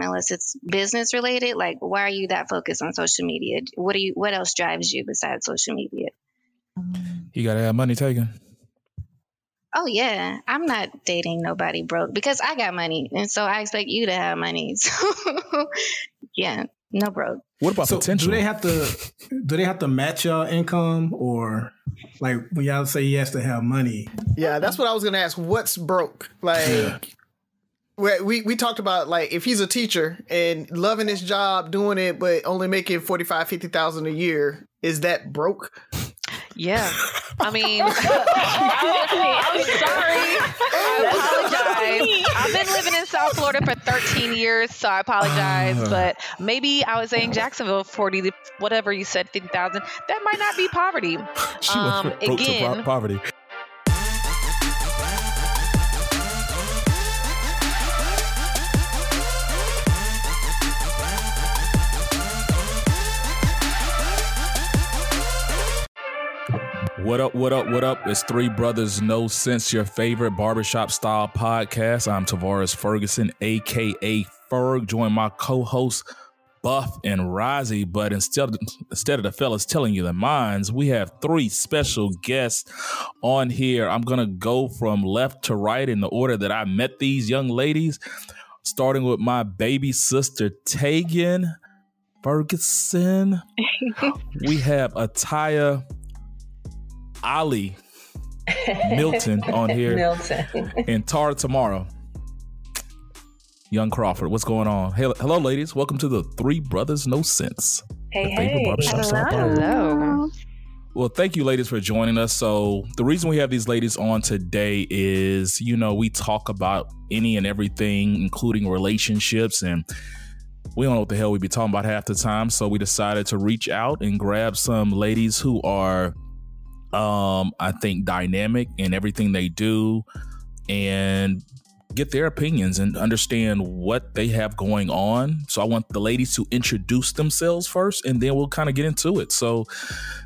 unless it's business related. Like, why are you that focused on social media? What else drives you besides social media? You gotta have money taken. Oh yeah, I'm not dating nobody broke because I got money, and so I expect you to have money. So yeah, no broke. What about potential? Do they have to match y'all income, or like when y'all say he has to have money? Yeah, that's what I was gonna ask. What's broke? Like we talked about, like, if he's a teacher and loving his job, doing it, but only making $45,000-$50,000 a year, is that broke? Yeah. I mean, I'm sorry. I apologize. I've been living in South Florida for 13 years, so I apologize. But maybe I was saying Jacksonville, 40, whatever you said, 50,000. That might not be poverty. She was broke again, to poverty. What up, what up, what up? It's Three Brothers No Sense, your favorite barbershop style podcast. I'm Tavares Ferguson, a.k.a. Ferg, joined my co-hosts Buff and Rozzy. But instead of the fellas telling you the minds, we have three special guests on here. I'm going to go from left to right in the order that I met these young ladies, starting with my baby sister, Tegan Ferguson. We have Atiyah Ali Milton on here, and Tara Tamara Young-Crawford. What's going on? Hey, hello, ladies. Welcome to the Three Brothers No Sense. Hey. Hello. Well, thank you, ladies, for joining us. So the reason we have these ladies on today is, you know, we talk about any and everything, including relationships, and we don't know what the hell we'd be talking about half the time. So we decided to reach out and grab some ladies who are I think dynamic in everything they do, and get their opinions and understand what they have going on. So I want the ladies to introduce themselves first, and then we'll kind of get into it. So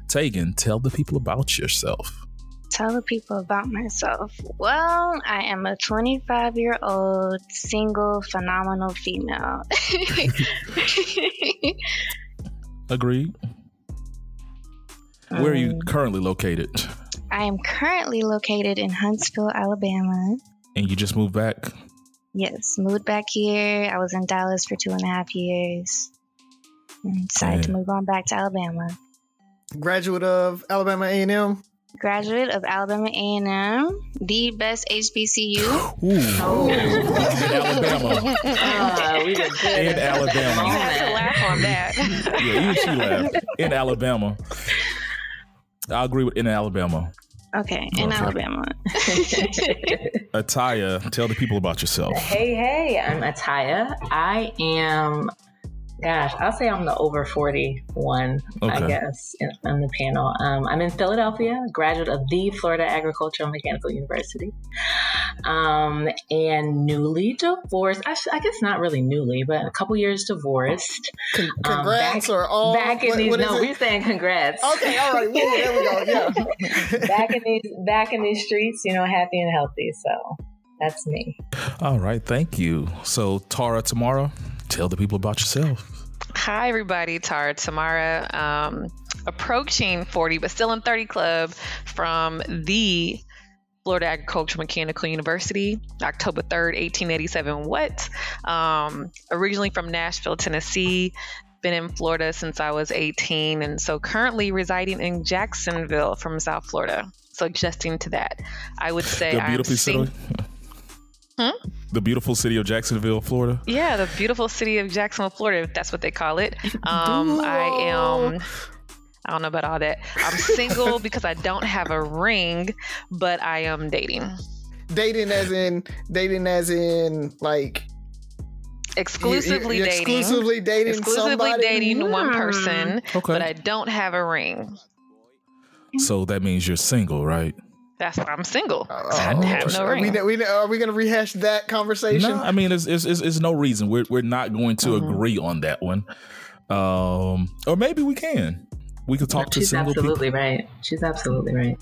Tegan, tell the people about yourself. Tell the people about myself. Well, I am a 25-year-old single phenomenal female. Agreed. Where are you currently located? I am currently located in Huntsville, Alabama. And you just moved back? Yes, moved back here. I was in Dallas for 2.5 years and decided to move on back to Alabama. Graduate of Alabama A&M? Graduate of Alabama A&M, the best HBCU. Alabama. We did good. In Alabama. You had to laugh on that. Yeah, she laughed. In Alabama. I agree with in Alabama. Okay, in Alabama. Atiyah, tell the people about yourself. Hey, I'm Atiyah. I am, I'll say I'm the over 40 one, okay, I guess, on the panel. I'm in Philadelphia, graduate of the Florida Agricultural Mechanical University, and newly divorced. I guess not really newly, but a couple years divorced. Congrats, we're saying congrats. Okay, all right, well, there we go. Yeah. back in these streets, you know, happy and healthy. So that's me. All right, thank you. So Tara Tamara, tell the people about yourself. Hi, everybody. Tara Tamara, approaching 40, but still in 30 club, from the Florida Agricultural Mechanical University, October 3rd, 1887. What? Originally from Nashville, Tennessee. Been in Florida since I was 18. And so currently residing in Jacksonville from South Florida. So adjusting to that, I would say the beautiful city of Jacksonville, Florida. Yeah, the beautiful city of Jacksonville, Florida. If that's what they call it. I don't know about all that. I'm single because I don't have a ring, but I am dating. Dating as in like exclusively dating. Exclusively dating one person, but I don't have a ring. So that means you're single, right? That's why I'm single. I have no ring. Are we going to rehash that conversation? No, I mean, it's no reason. We're not going to agree on that one. Or maybe we can. We could talk to single people. She's absolutely right.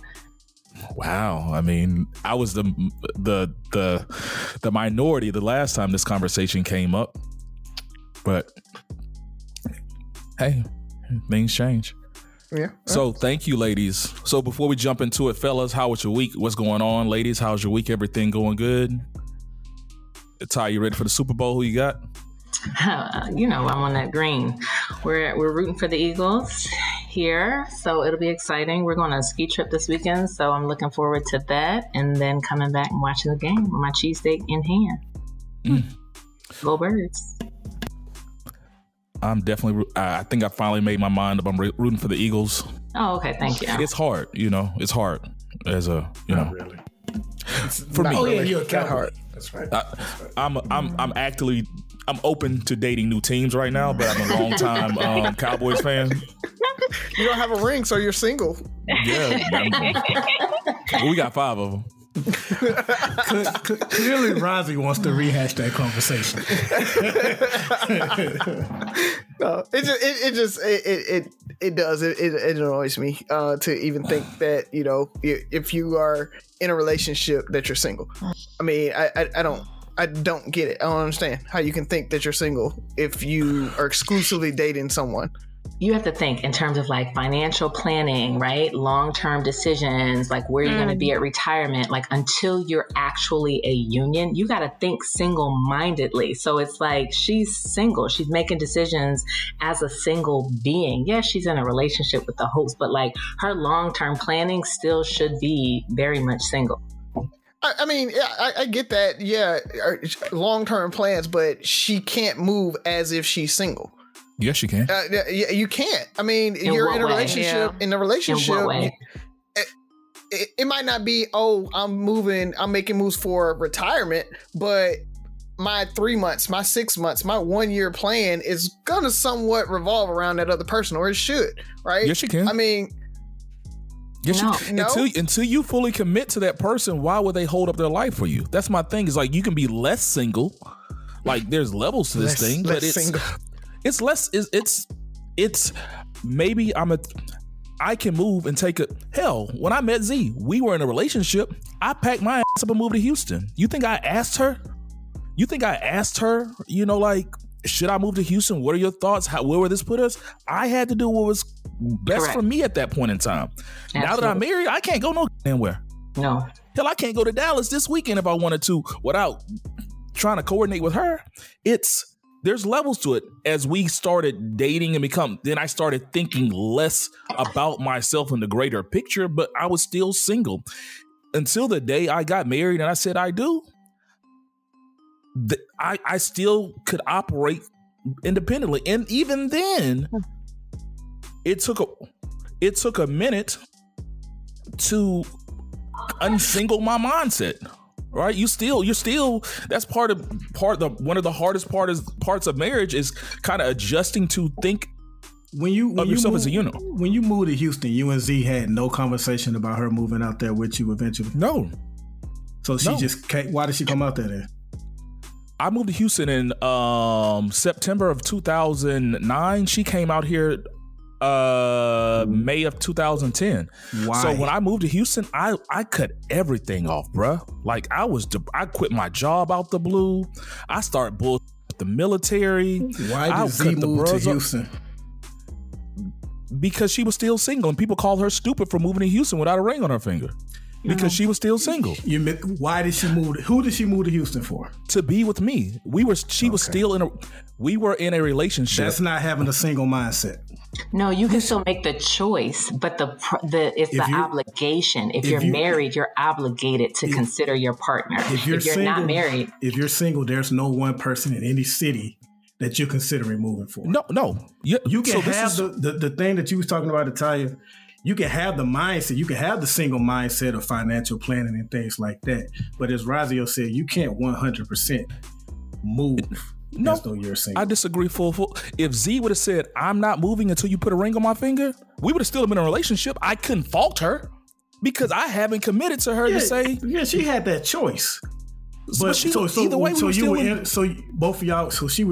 Wow. I mean, I was the minority the last time this conversation came up. But hey, things change. Yeah. So thank you, ladies. So before we jump into it, fellas, how was your week? What's going on? Ladies, how's your week? Everything going good? Ty, you ready for the Super Bowl? Who you got? You know, I'm on that green. We're rooting for the Eagles here, so it'll be exciting. We're going on a ski trip this weekend, so I'm looking forward to that, and then coming back and watching the game with my cheesesteak in hand. Go Birds. I'm definitely, I think I finally made my mind up. I'm rooting for the Eagles. Oh, okay. Thank you. It's hard, you know. It's hard as a, you know. Not really. For me. Really. Oh, yeah, you're that hard. That's right. I'm actively, I'm open to dating new teams right now, but I'm a long-time Cowboys fan. You don't have a ring, so you're single. Yeah. We got 5 of them. Clearly, Rozzy wants to rehash that conversation. No, it annoys me to even think that, you know, if you are in a relationship that you're single. I mean, I don't get it. I don't understand how you can think that you're single if you are exclusively dating someone. You have to think in terms of like financial planning, right? Long-term decisions, like where you're going to be at retirement, like until you're actually a union, you got to think single-mindedly. So it's like, she's single. She's making decisions as a single being. Yeah, she's in a relationship with the host, but like her long-term planning still should be very much single. I mean, I get that. Yeah. Long-term plans, but she can't move as if she's single. Yes, you can. You can't. I mean, you're in a relationship. Yeah. In a relationship, it might not be, oh, I'm moving, I'm making moves for retirement, but my 3 months, my 6 months, my 1 year plan is going to somewhat revolve around that other person, or it should, right? Yes, you can. I mean... Until you fully commit to that person, why would they hold up their life for you? That's my thing. It's like, you can be less single. Like, there's levels to this thing, but it's less. It's maybe I can move and take a hell. When I met Z, we were in a relationship. I packed my ass up and moved to Houston. You think I asked her? You know, like, should I move to Houston? What are your thoughts? Where would this put us? I had to do what was best for me at that point in time. Absolutely. Now that I'm married, I can't go no damn where. No. Hell, I can't go to Dallas this weekend if I wanted to without trying to coordinate with her. There's levels to it. As we started dating and then I started thinking less about myself in the greater picture, but I was still single until the day I got married and I said I do. I still could operate independently, and even then, it took a minute to unsingle my mindset. Right? You're still. That's one of the hardest parts of marriage is kind of adjusting to think when you yourself as a unit. When you moved to Houston, you and Z had no conversation about her moving out there with you eventually. No. So she just came. Why did she come out there then? I moved to Houston in September of 2009. She came out here May of 2010. Why? So when I moved to Houston, I cut everything off, bruh. Like, I quit my job out the blue. I started bull with the military. Why did Z move to Houston? Because she was still single, and people called her stupid for moving to Houston without a ring on her finger. Because she was still single. Why did she move? Who did she move to Houston for? To be with me. She was still in a. We were in a relationship. That's not having a single mindset. No, you can still make the choice, but it's the obligation. If you're married, you're obligated to consider your partner. If you're not married, if you're single, there's no one person in any city that you're considering moving for. No, you can the thing that you was talking about, Atiyah. You can have the mindset, you can have the single mindset of financial planning and things like that. But as Rozzy said, you can't 100% move. No, as though you're single. I disagree full. If Z would have said, I'm not moving until you put a ring on my finger, we would have still been in a relationship. I couldn't fault her because I haven't committed to her to say. Yeah, she had that choice. So she was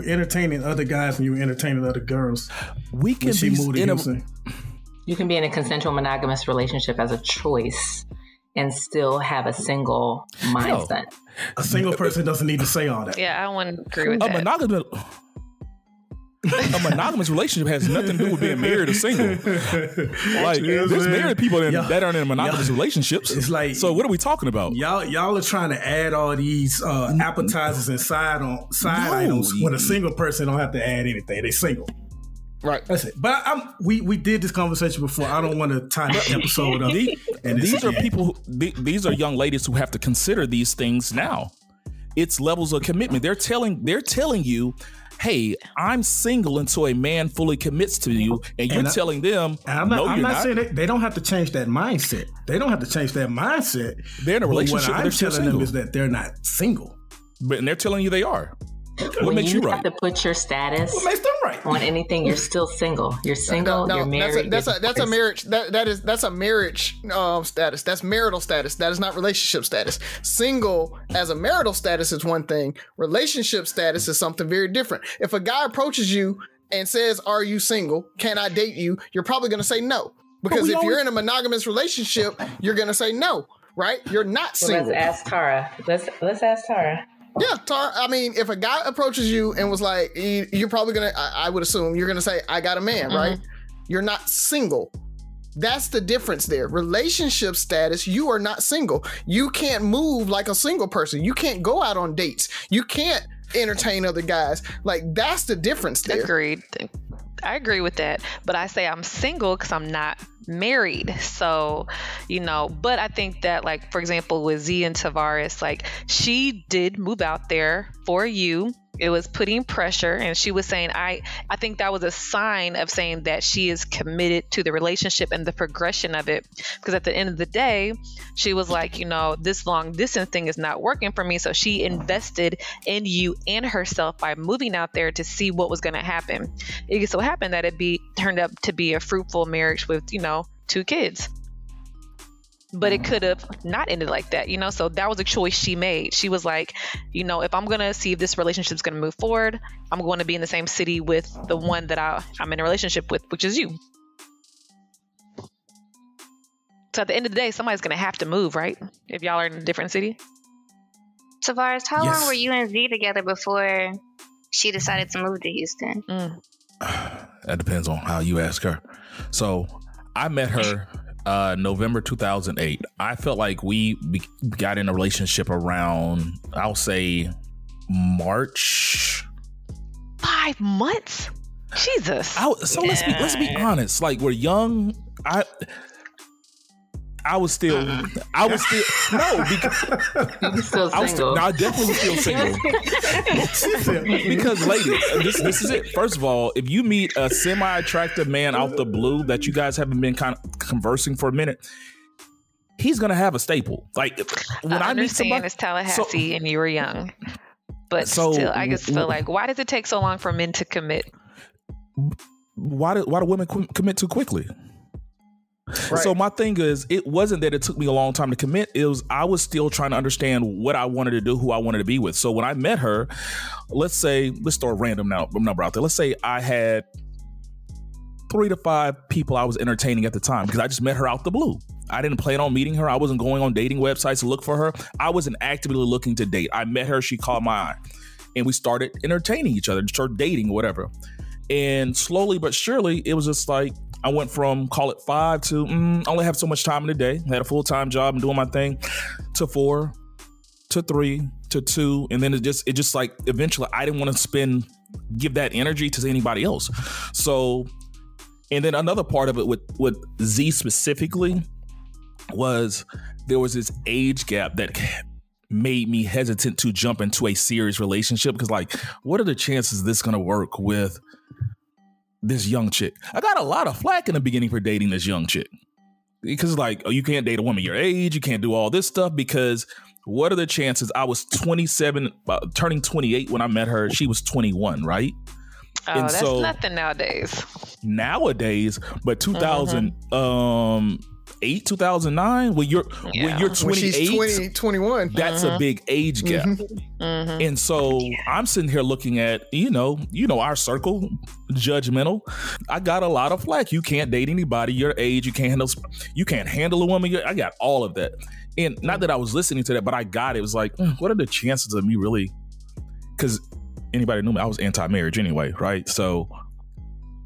entertaining other guys and you were entertaining other girls. We can be moved in Houston. You can be in a consensual monogamous relationship as a choice and still have a single mindset. A single person doesn't need to say all that. Yeah, I wouldn't agree with that. A monogamous relationship has nothing to do with being married or single. Like, yes, there's married people that aren't in monogamous relationships. It's like, so what are we talking about? Y'all are trying to add all these appetizers and side items when a single person don't have to add anything. They single. Right, that's it. But we did this conversation before. I don't want to tie the episode up. These are young ladies who have to consider these things now. It's levels of commitment. They're telling you, hey, I'm single until a man fully commits to you, and you're telling them, I'm not saying they don't have to change that mindset. They don't have to change that mindset. They're in a relationship. What I'm telling them is that they're not single, and they're telling you they are. What makes you right? You have to put your status on anything. You're still single. You're single. No, you're married. That's a marriage. That's a marriage status. That's marital status. That is not relationship status. Single as a marital status is one thing. Relationship status is something very different. If a guy approaches you and says, "Are you single? Can I date you?" You're probably going to say no, because if you're in a monogamous relationship, you're going to say no, right? You're not single. Let's ask Tara. Let's ask Tara. Yeah, Tara, I mean, if a guy approaches you and was like, you're probably going to, I would assume, you're going to say, I got a man, mm-hmm. right? You're not single. That's the difference there. Relationship status, you are not single. You can't move like a single person. You can't go out on dates. You can't entertain other guys. Like, that's the difference there. Agreed. I agree with that. But I say I'm single because I'm not married. So, but I think that, like, for example, with Z and Tavares, like, she did move out there for you. It was putting pressure, and she was saying, I think that was a sign of saying that she is committed to the relationship and the progression of it. Because at the end of the day, she was like, this long distance thing is not working for me. So she invested in you and herself by moving out there to see what was going to happen. It so happened that it turned up to be a fruitful marriage with, two kids. But it could have not ended like that, so that was a choice she made. She was like, if I'm going to see if this relationship's going to move forward, I'm going to be in the same city with the one that I'm in a relationship with, which is you. So at the end of the day, somebody's going to have to move, right? If y'all are in a different city. Tavares, how long were you and Z together before she decided to move to Houston? Mm. That depends on how you ask her. So I met her... November 2008. I felt like we got in a relationship around, I'll say, March. 5 months? Jesus. Let's be honest. Like, we're young. I was still no. Because I was still, no, I definitely was still single. Because, ladies, this is it. First of all, if you meet a semi-attractive man out the blue that you guys haven't been kind of conversing for a minute, he's gonna have a staple. Like, when I meet somebody, it's Tallahassee, and you were young, but still, I just feel like, why does it take so long for men to commit? Why do women commit too quickly? Right. So my thing is, it wasn't that it took me a long time to commit. It was I was still trying to understand what I wanted to do, who I wanted to be with. So when I met her, let's throw a random number out there. Let's say I had 3 to 5 people I was entertaining at the time, because I just met her out the blue. I didn't plan on meeting her. I wasn't going on dating websites to look for her. I wasn't actively looking to date. I met her. She caught my eye, and we started entertaining each other, started dating, whatever. And slowly but surely, it was just like, I went from call it 5 to only have so much time in the day. I had a full-time job and doing my thing, to 4, to 3, to 2. And then it just like, eventually I didn't want to give that energy to anybody else. So, and then another part of it with Z specifically was there was this age gap that made me hesitant to jump into a serious relationship. Because, like, what are the chances this is going to work with this young chick? I got a lot of flack in the beginning for dating this young chick, because, like, you can't date a woman your age, you can't do all this stuff, because what are the chances? I was 27, turning 28 when I met her. She was 21, right? Oh, and that's nothing nowadays. But 2008, 2009, when you're 28, she's 20, 21, that's a big age gap. And so I'm sitting here looking at our circle, judgmental. I got a lot of flack. You can't date anybody your age. You can't handle a woman. I got all of that, and not that I was listening to that, but I got it. It was like, what are the chances of me really? Because anybody knew me, I was anti-marriage anyway, right? So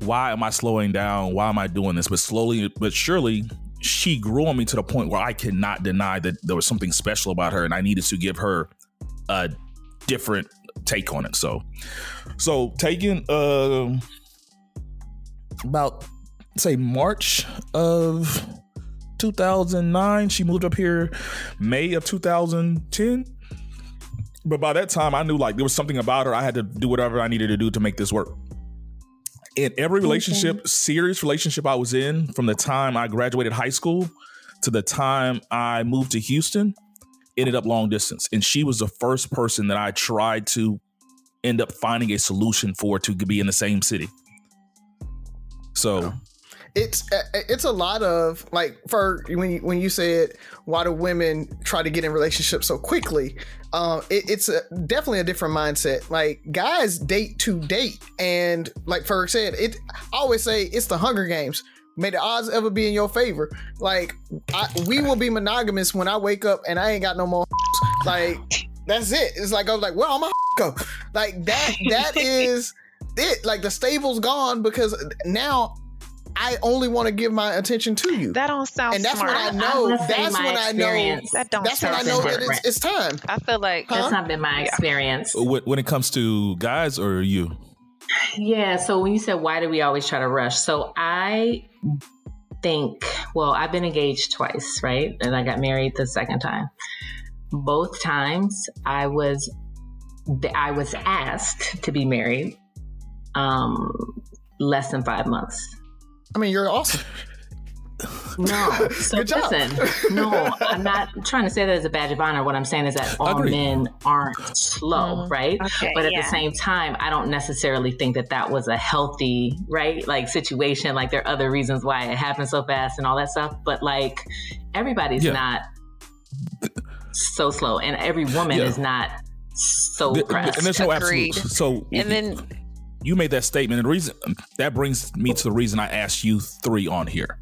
why am I slowing down? Why am I doing this? But slowly but surely, she grew on me to the point where I cannot deny that there was something special about her, and I needed to give her a different take on it. So Tegan, about say March of 2009, she moved up here May of 2010. But by that time, I knew like there was something about her. I had to do whatever I needed to do to make this work. In every relationship, serious relationship I was in, from the time I graduated high school to the time I moved to Houston, ended up long distance. And she was the first person that I tried to end up finding a solution for to be in the same city. So wow. It's a lot of like, for when you said why do women try to get in relationships so quickly, it's definitely a different mindset. Like guys date to date, and like Ferg said, I always say it's the Hunger Games. May the odds ever be in your favor. Like we will be monogamous when I wake up and I ain't got no more. Like that's it. It's like I was like, where all my go? Like that is it. Like the stable's gone because now I only want to give my attention to you. That don't sound and that's smart. When I know. That's when I know. That don't that's sound when I know different. That it's time. I feel like that's not been my experience. When it comes to guys or you? Yeah. So when you said, why do we always try to rush? So I think, well, I've been engaged twice, right? And I got married the second time. Both times I was asked to be married less than 5 months. I mean, you're awesome. No. So listen, no, I'm not trying to say that as a badge of honor. What I'm saying is that all men aren't slow, right? Okay, but at the same time, I don't necessarily think that was a healthy, right? Like situation, like there are other reasons why it happened so fast and all that stuff. But like everybody's not so slow, and every woman is not so pressed. And there's no absolutes. So, and then you made that statement, and the reason that brings me to the reason I asked you three on here.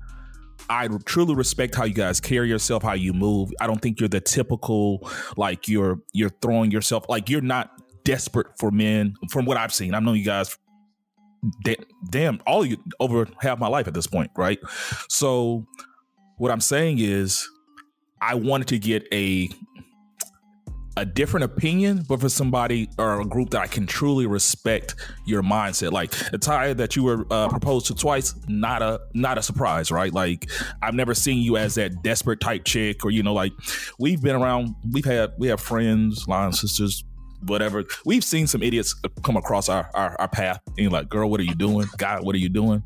I truly respect how you guys carry yourself, how you move. I don't think you're the typical, like you're throwing yourself, like you're not desperate for men. From what I've seen, I've known you guys, damn, all of you over half my life at this point, right? So what I'm saying is, I wanted to get a different opinion, but for somebody or a group that I can truly respect your mindset. Like Atiyah, that you were proposed to twice, not a surprise, right? Like I've never seen you as that desperate type chick, or, you know, like we've been around, we have friends, line sisters, whatever. We've seen some idiots come across our path, and you're like, girl, what are you doing? God, what are you doing?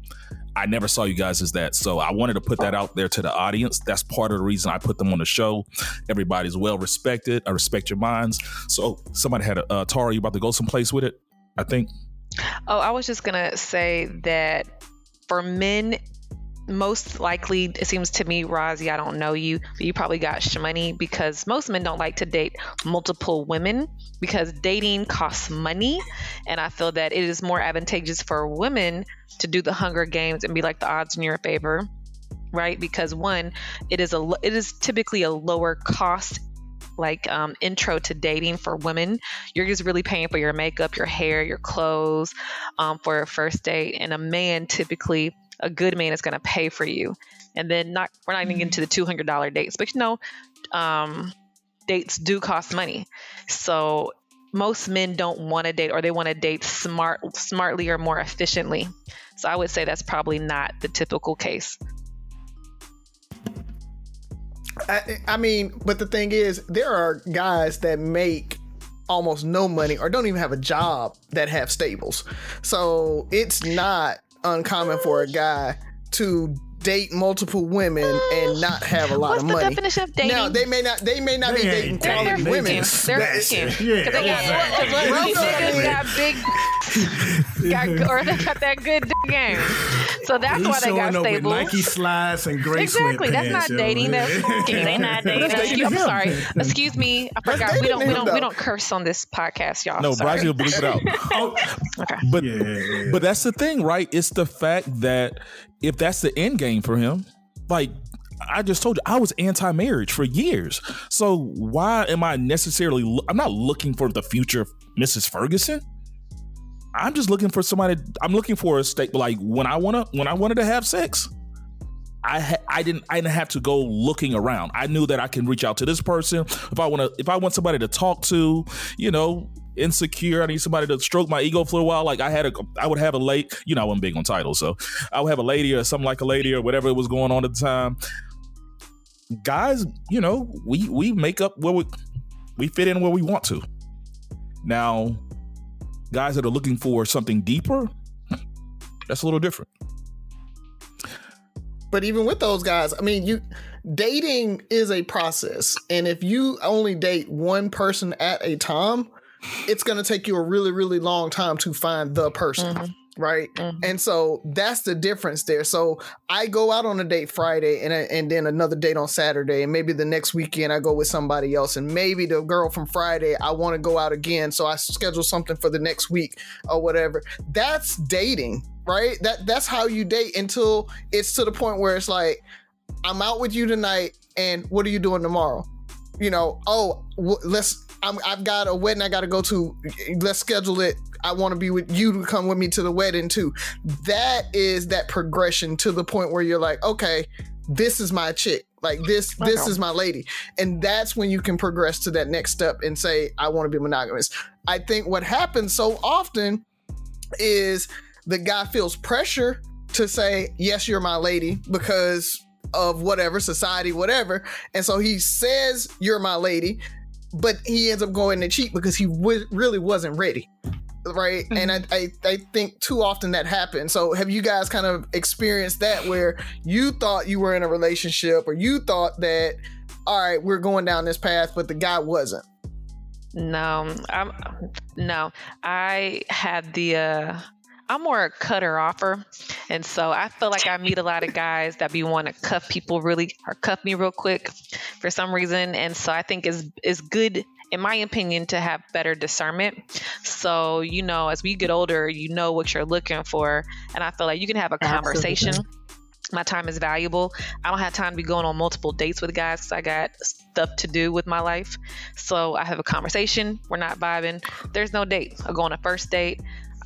I never saw you guys as that. So I wanted to put that out there to the audience. That's part of the reason I put them on the show. Everybody's well respected. I respect your minds. So somebody had a Tara, you about to go someplace with it, I think? Oh, I was just going to say that for men, most likely, it seems to me, Rozzy, I don't know you, but you probably got shmoney because most men don't like to date multiple women because dating costs money. And I feel that it is more advantageous for women to do the Hunger Games and be like the odds in your favor, right? Because one, it is typically a lower cost, like intro to dating for women. You're just really paying for your makeup, your hair, your clothes for a first date. And a man typically, a good man is going to pay for you. And then we're not even getting to the $200 dates, but you know, dates do cost money. So most men don't want to date, or they want to date smartly or more efficiently. So I would say that's probably not the typical case. I mean, but the thing is, there are guys that make almost no money or don't even have a job that have stables. So it's not uncommon for a guy to date multiple women and not have a lot of money. What's the definition of dating? No, they may not be dating quality women. They're freaking. Because they got broke niggas, or they got that good game. So that's why they got stable. Nike slides and gray sweatpants. That's not dating. That's freaking. They not dating. I'm sorry. Excuse me. I forgot. We don't curse on this podcast, y'all. No, Brazil will bleep it out. Okay. But that's the thing, right? It's the fact that if that's the end game for him, like I just told you, I was anti-marriage for years. So why am I necessarily, I'm not looking for the future Mrs. Ferguson. I'm just looking for somebody. I'm looking for a state. Like when I wanted to have sex, I didn't have to go looking around. I knew that I can reach out to this person. If I want somebody to talk to, you know, insecure, I need somebody to stroke my ego for a while. Like I would have a lady, you know, I wasn't big on titles, so I would have a lady or something like a lady or whatever was going on at the time. Guys, you know, we make up where we fit in where we want to. Now, guys that are looking for something deeper, that's a little different. But even with those guys, I mean, dating is a process. And if you only date one person at a time, it's going to take you a really, really long time to find the person. Mm-hmm. Right. Mm-hmm. And so that's the difference there. So I go out on a date Friday and then another date on Saturday. And maybe the next weekend I go with somebody else. And maybe the girl from Friday, I want to go out again. So I schedule something for the next week or whatever. That's dating. Right. That's how you date until it's to the point where it's like, I'm out with you tonight. And what are you doing tomorrow? You know, I've got a wedding I got to go to. Let's schedule it. I want to be with you to come with me to the wedding too. That is that progression to the point where you're like, okay, this is my chick. Like this is my lady. And that's when you can progress to that next step and say, I want to be monogamous. I think what happens so often is the guy feels pressure to say, yes, you're my lady because of whatever society, whatever. And so he says, you're my lady. But he ends up going to cheat because he really wasn't ready, right? Mm-hmm. And I think too often that happens. So have you guys kind of experienced that where you thought you were in a relationship or you thought that, all right, we're going down this path, but the guy wasn't? No. I had the... I'm more a cutter offer. And so I feel like I meet a lot of guys that be want to cuff people really or cuff me real quick for some reason. And so I think it's good, in my opinion, to have better discernment. So, you know, as we get older, you know what you're looking for. And I feel like you can have a conversation. Absolutely. My time is valuable. I don't have time to be going on multiple dates with guys because I got stuff to do with my life. So I have a conversation. We're not vibing. There's no date. I go on a first date.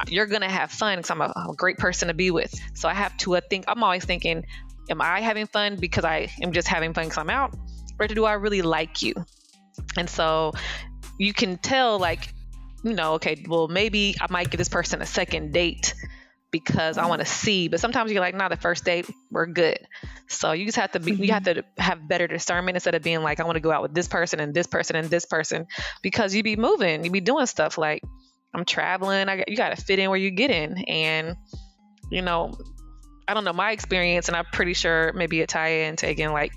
You're going to have fun because I'm a great person to be with. So I have to think, I'm always thinking, am I having fun because I am just having fun because I'm out? Or do I really like you? And so you can tell, like, you know, okay, well, maybe I might give this person a second date because I want to see. But sometimes you're like, nah, the first date, we're good. So you just have to be, you have to have better discernment instead of being like, I want to go out with this person and this person and this person, because you be moving, you be doing stuff like, I'm traveling. You got to fit in where you get in. And, you know, I don't know my experience, and I'm pretty sure maybe Atiyah and Tegan, like,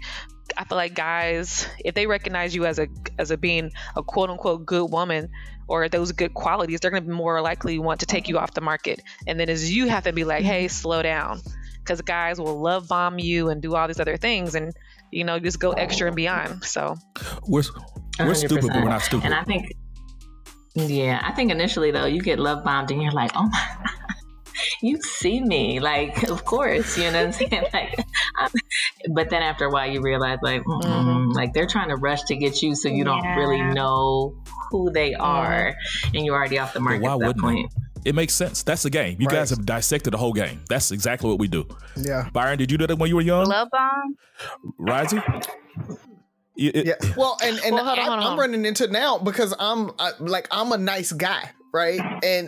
I feel like guys, if they recognize you as a being a quote unquote good woman or those good qualities, they're going to be more likely want to take you off the market. And then as you have to be like, hey, slow down, because guys will love bomb you and do all these other things. And, you know, just go extra and beyond. So we're 100%. Stupid, but we're not stupid. And I think... Yeah, I think initially, though, you get love bombed and you're like, oh, my God, you see me. Like, of course, you know what I'm saying? Like, but then after a while, you realize, like, like they're trying to rush to get you so you don't really know who they are. And you're already off the market at that point. It makes sense. That's the game. You guys have dissected the whole game. That's exactly what we do. Yeah. Byron, did you do that when you were young? Love bomb? Rozzy? Yeah. Well, hold on. I'm running into now because I'm a nice guy, right?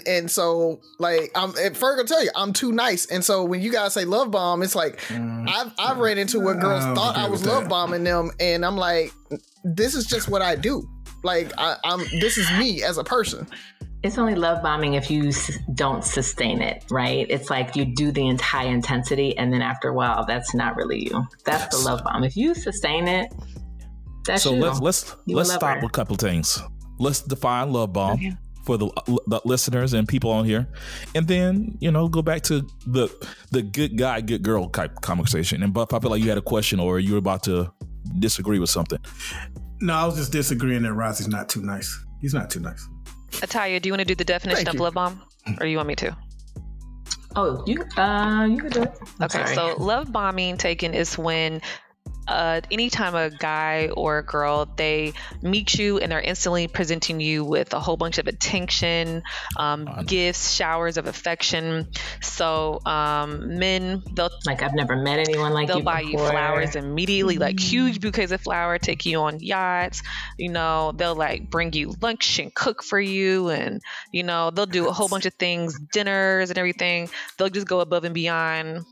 And so like Ferg will tell you I'm too nice, and so when you guys say love bomb, it's like I've ran into where girls thought I was love bombing them, and I'm like, this is just what I do. Like I'm this is me as a person. It's only love bombing if you don't sustain it, right? It's like you do the high intensity, and then after a while, that's not really you. That's the love bomb. If you sustain it. That's so you. let's stop with a couple things. Let's define love bomb for the listeners and people on here, and then, you know, go back to the good guy, good girl type conversation. And Buff, I feel like you had a question or you were about to disagree with something. No, I was just disagreeing that Rozzy's not too nice. He's not too nice. Atiyah, do you want to do the definition of love bomb, or do you want me to? Oh, you can do it. Okay, so love bombing taken is when anytime a guy or a girl, they meet you and they're instantly presenting you with a whole bunch of attention, gifts, showers of affection. So men, they'll like, I've never met anyone like they'll buy you flowers immediately, like huge bouquets of flower, take you on yachts, you know, they'll like bring you lunch and cook for you, and you know, they'll do a whole bunch of things, dinners and everything. They'll just go above and beyond,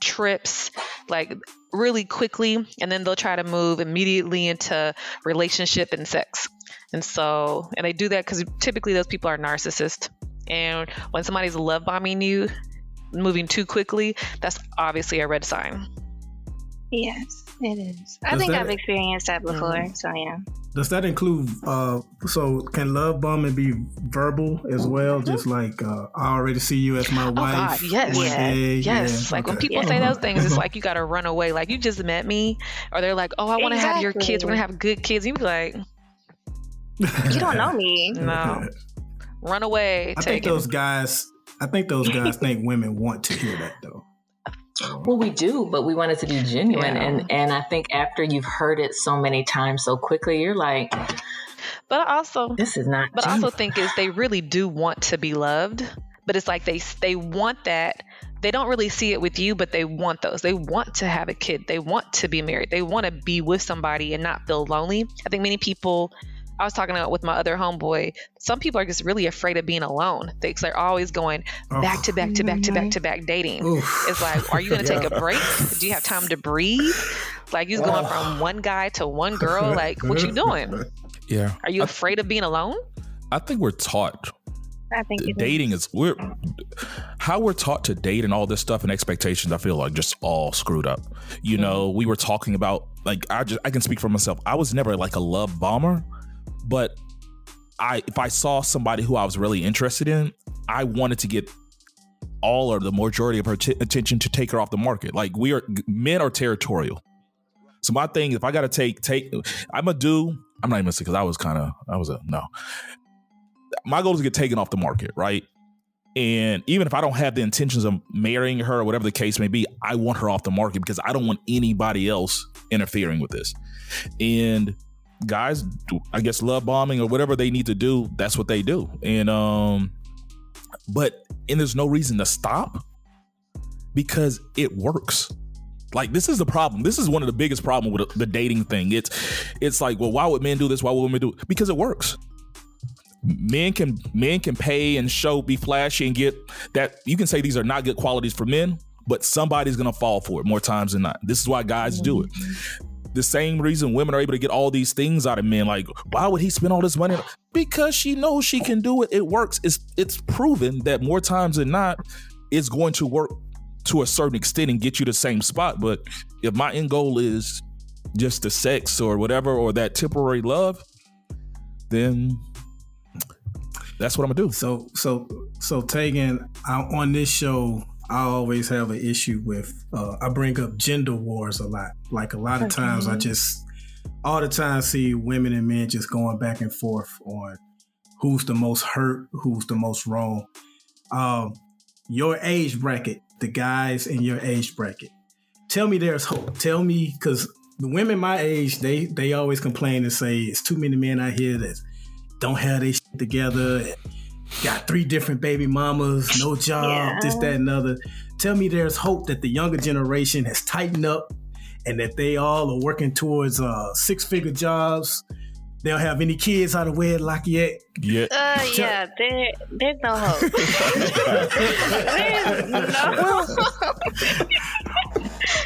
trips, like really quickly, and then they'll try to move immediately into relationship and sex. And so, and they do that because typically those people are narcissists. And when somebody's love bombing you, moving too quickly, that's obviously a red sign. Yes, it is. I think I've experienced that before. Mm-hmm. So yeah. Does that include? So can love bombing be verbal as well? Mm-hmm. Just like I already see you as my wife. God, yes, yeah. Yes. Yeah. Like okay. When people say those things, it's like you got to run away. Like you just met me, or they're like, "Oh, I want to have your kids. We're gonna have good kids." You be like, "You don't know me." No, run away. I think those guys think women want to hear that though. Well, we do, but we want it to be genuine. Yeah. And I think after you've heard it so many times so quickly, you're like, but also, this is not. But genuine. I also think is they really do want to be loved, but it's like they want that. They don't really see it with you, but they want those. They want to have a kid. They want to be married. They want to be with somebody and not feel lonely. I think many people. I was talking about with my other homeboy. Some people are just really afraid of being alone. They're always going back to back to back to back to back dating. Oof. It's like, are you going to take a break? Do you have time to breathe? Like you're going from one guy to one girl. Like what you doing? Yeah. Are you afraid of being alone? I think we're taught. I think dating is how we're taught to date and all this stuff and expectations. I feel like just all screwed up. You know, we were talking about like I can speak for myself. I was never like a love bomber. But if I saw somebody who I was really interested in, I wanted to get all or the majority of her attention to take her off the market. Like men are territorial. So my thing, if I got to I'm not even gonna say, because no. My goal is to get taken off the market, right? And even if I don't have the intentions of marrying her or whatever the case may be, I want her off the market because I don't want anybody else interfering with this. And guys, I guess love bombing or whatever they need to do, that's what they do. And but there's no reason to stop because it works. Like this is the problem. This is one of the biggest problems with the dating thing. It's like, well, why would men do this? Why would women do it? Because it works. Men can pay and show, be flashy and get that. You can say these are not good qualities for men, but somebody's gonna fall for it more times than not. This is why guys do it. The same reason women are able to get all these things out of men. Like, why would he spend all this money? Because she knows she can do it. It works. It's proven that more times than not, it's going to work to a certain extent and get you the same spot. But if my end goal is just the sex or whatever, or that temporary love, then that's what I'm gonna do. So Tegan, on this show, I always have an issue with, I bring up gender wars a lot. Like a lot of times I just, all the time see women and men just going back and forth on who's the most hurt, who's the most wrong. Your age bracket, the guys in your age bracket, tell me there's hope. Tell me, because the women my age, they always complain and say, it's too many men out here that don't have their shit together. Got 3 different baby mamas, no job, this, that, and other. Tell me there's hope that the younger generation has tightened up and that they all are working towards 6-figure jobs. They don't have any kids out of wedlock yet. Yeah, there's no hope. There's no hope.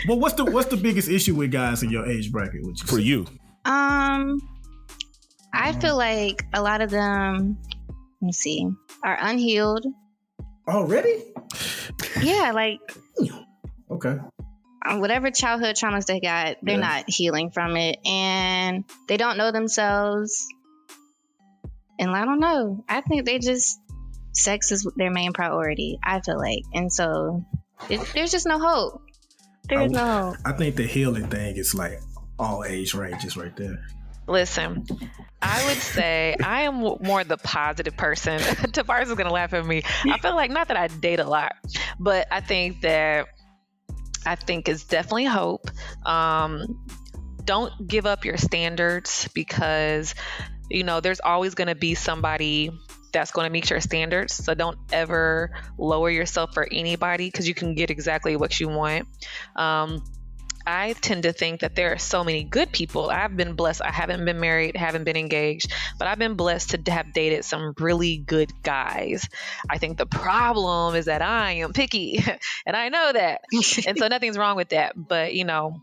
Well, what's the biggest issue with guys in your age bracket? For you? I feel like a lot of them... are unhealed already. Yeah, like okay, whatever childhood traumas they got, they're not healing from it, and they don't know themselves. And I don't know. I think they just sex is their main priority. I feel like, and so there's just no hope. There's no hope. I think the healing thing is like all age ranges right there. Listen, I would say I am more the positive person. Tavares is going to laugh at me. I feel like, not that I date a lot, but I think that I think is definitely hope. Don't give up your standards, because, you know, there's always going to be somebody that's going to meet your standards. So don't ever lower yourself for anybody, because you can get exactly what you want. I tend to think that there are so many good people. I've been blessed. I haven't been married, haven't been engaged, but I've been blessed to have dated some really good guys. I think the problem is that I am picky, and I know that. And so nothing's wrong with that. But, you know,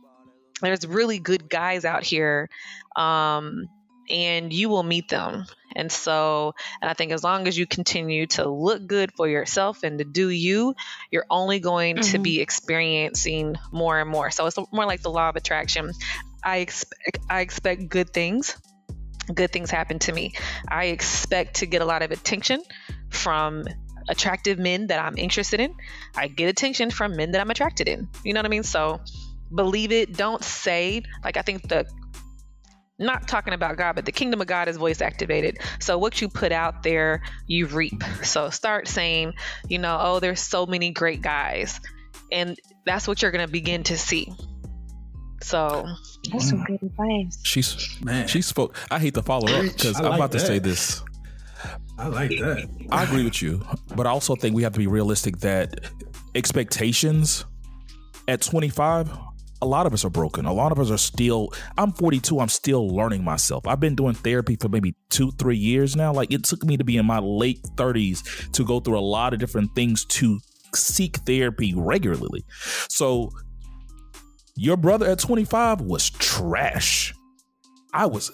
there's really good guys out here, and you will meet them. And so, and I think as long as you continue to look good for yourself and to do you, you're only going to be experiencing more and more. So it's more like the law of attraction. I expect good things. Good things happen to me. I expect to get a lot of attention from attractive men that I'm interested in. I get attention from men that I'm attracted in. You know what I mean? So believe it. Don't say, like, I think the, not talking about God, but the kingdom of God is voice activated. So what you put out there, you reap. So start saying, you know, oh, there's so many great guys, and that's what you're going to begin to see. So that's some good advice. She spoke. I hate to follow up, because I'm about to say this. I like that. I agree with you, but I also think we have to be realistic that expectations at 25, a lot of us are broken. A lot of us are still, I'm 42. I'm still learning myself. I've been doing therapy for maybe 2-3 years now. Like, it took me to be in my late 30s to go through a lot of different things to seek therapy regularly. So your brother at 25 was trash. I was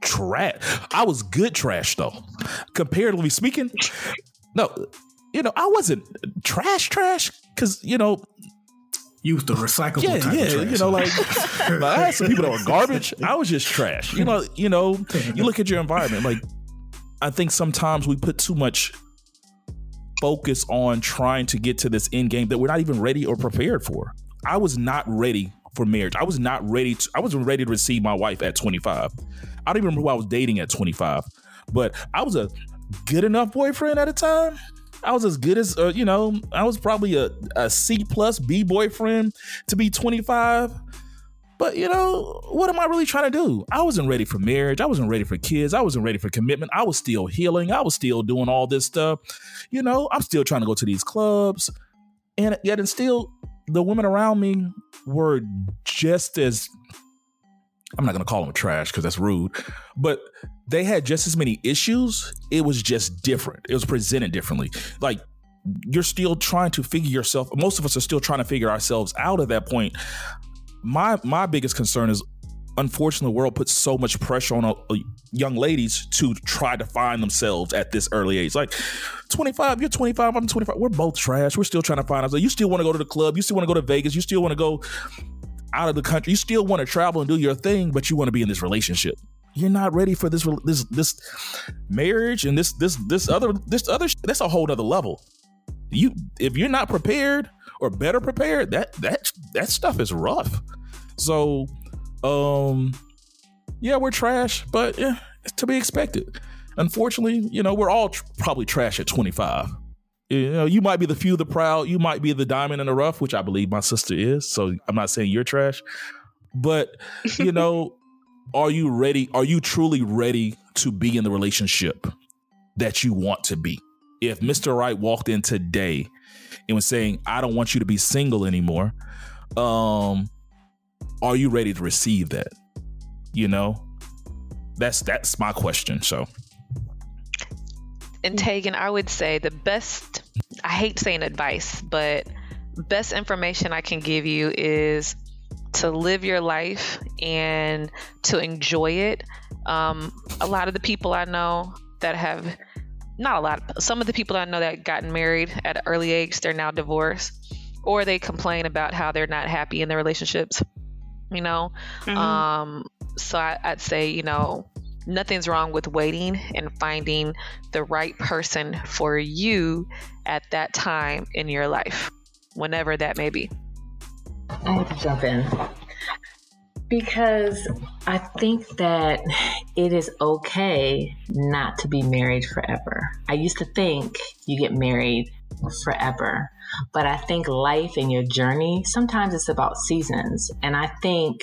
trash. I was good trash, though. Comparatively speaking, no, you know, I wasn't trash because, you know, use the recyclable type of trash. You know, like I had some people that were garbage. I was just trash. You know, you look at your environment. Like, I think sometimes we put too much focus on trying to get to this end game that we're not even ready or prepared for. I was not ready for marriage. I was not ready to, I wasn't ready to receive my wife at 25. I don't even remember who I was dating at 25, but I was a good enough boyfriend at the time. I was as good as, you know, I was probably a C+B boyfriend to be 25. But, you know, what am I really trying to do? I wasn't ready for marriage. I wasn't ready for kids. I wasn't ready for commitment. I was still healing. I was still doing all this stuff. You know, I'm still trying to go to these clubs. And yet, and still, the women around me were just as, I'm not going to call them trash because that's rude, but they had just as many issues. It was just different. It was presented differently. Like, you're still trying to figure yourself. Most of us are still trying to figure ourselves out at that point. My biggest concern is, unfortunately, the world puts so much pressure on young ladies to try to find themselves at this early age. Like, 25, you're 25, I'm 25. We're both trash. We're still trying to find ourselves. You still want to go to the club. You still want to go to Vegas. You still want to go out of the country. You still want to travel and do your thing, but you want to be in this relationship. You're not ready for this marriage and this other. That's a whole nother level. If you're not prepared or better prepared, that stuff is rough. So, yeah, we're trash, but yeah, it's to be expected. Unfortunately, you know, we're all probably trash at 25. You know, you might be the few, the proud. You might be the diamond in the rough, which I believe my sister is. So I'm not saying you're trash, but, you know, are you ready? Are you truly ready to be in the relationship that you want to be? If Mr. Wright walked in today and was saying, I don't want you to be single anymore. Are you ready to receive that? You know, that's my question. So. And Tegan, I would say the best, I hate saying advice, but best information I can give you is to live your life and to enjoy it. A lot of the people I know that have, not a lot, some of the people I know that gotten married at an early age, they're now divorced, or they complain about how they're not happy in their relationships, you know? So I'd say, you know, nothing's wrong with waiting and finding the right person for you at that time in your life, whenever that may be. I have to jump in because I think that it is okay not to be married forever. I used to think you get married forever. But I think life and your journey, sometimes it's about seasons. And I think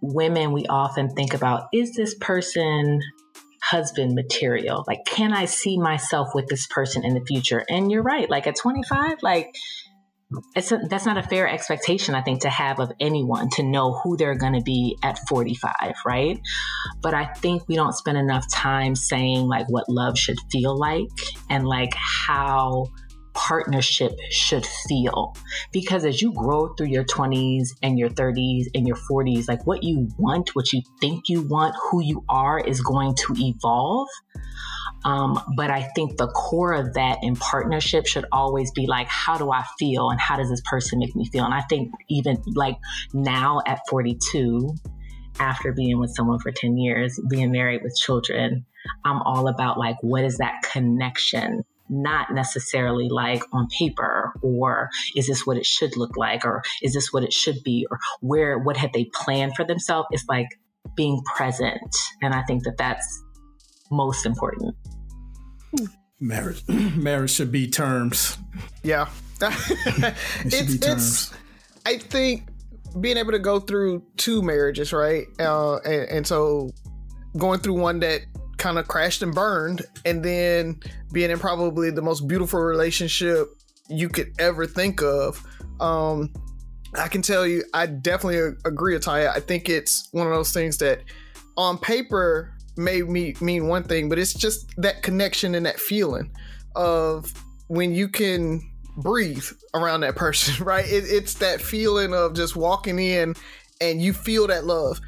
women, we often think about, is this person husband material? Like, can I see myself with this person in the future? And you're right. Like at 25, like that's not a fair expectation, I think, to have of anyone to know who they're going to be at 45, right? But I think we don't spend enough time saying like what love should feel like and like how partnership should feel. Because as you grow through your 20s and your 30s and your 40s, like what you want, what you think you want, who you are is going to evolve. But I think the core of that in partnership should always be like, how do I feel and how does this person make me feel? And I think even like now at 42, after being with someone for 10 years, being married with children, I'm all about like, what is that connection? Not necessarily like on paper, or is this what it should look like? Or is this what it should be? Or where, what had they planned for themselves? It's like being present. And I think that that's most important. Marriage should be terms. Yeah. I think being able to go through two marriages, right? And so going through one that kind of crashed and burned, and then being in probably the most beautiful relationship you could ever think of. I can tell you, I definitely agree, Atiyah. I think it's one of those things that on paper may mean one thing, but it's just that connection and that feeling of when you can breathe around that person, right? It's that feeling of just walking in and you feel that love.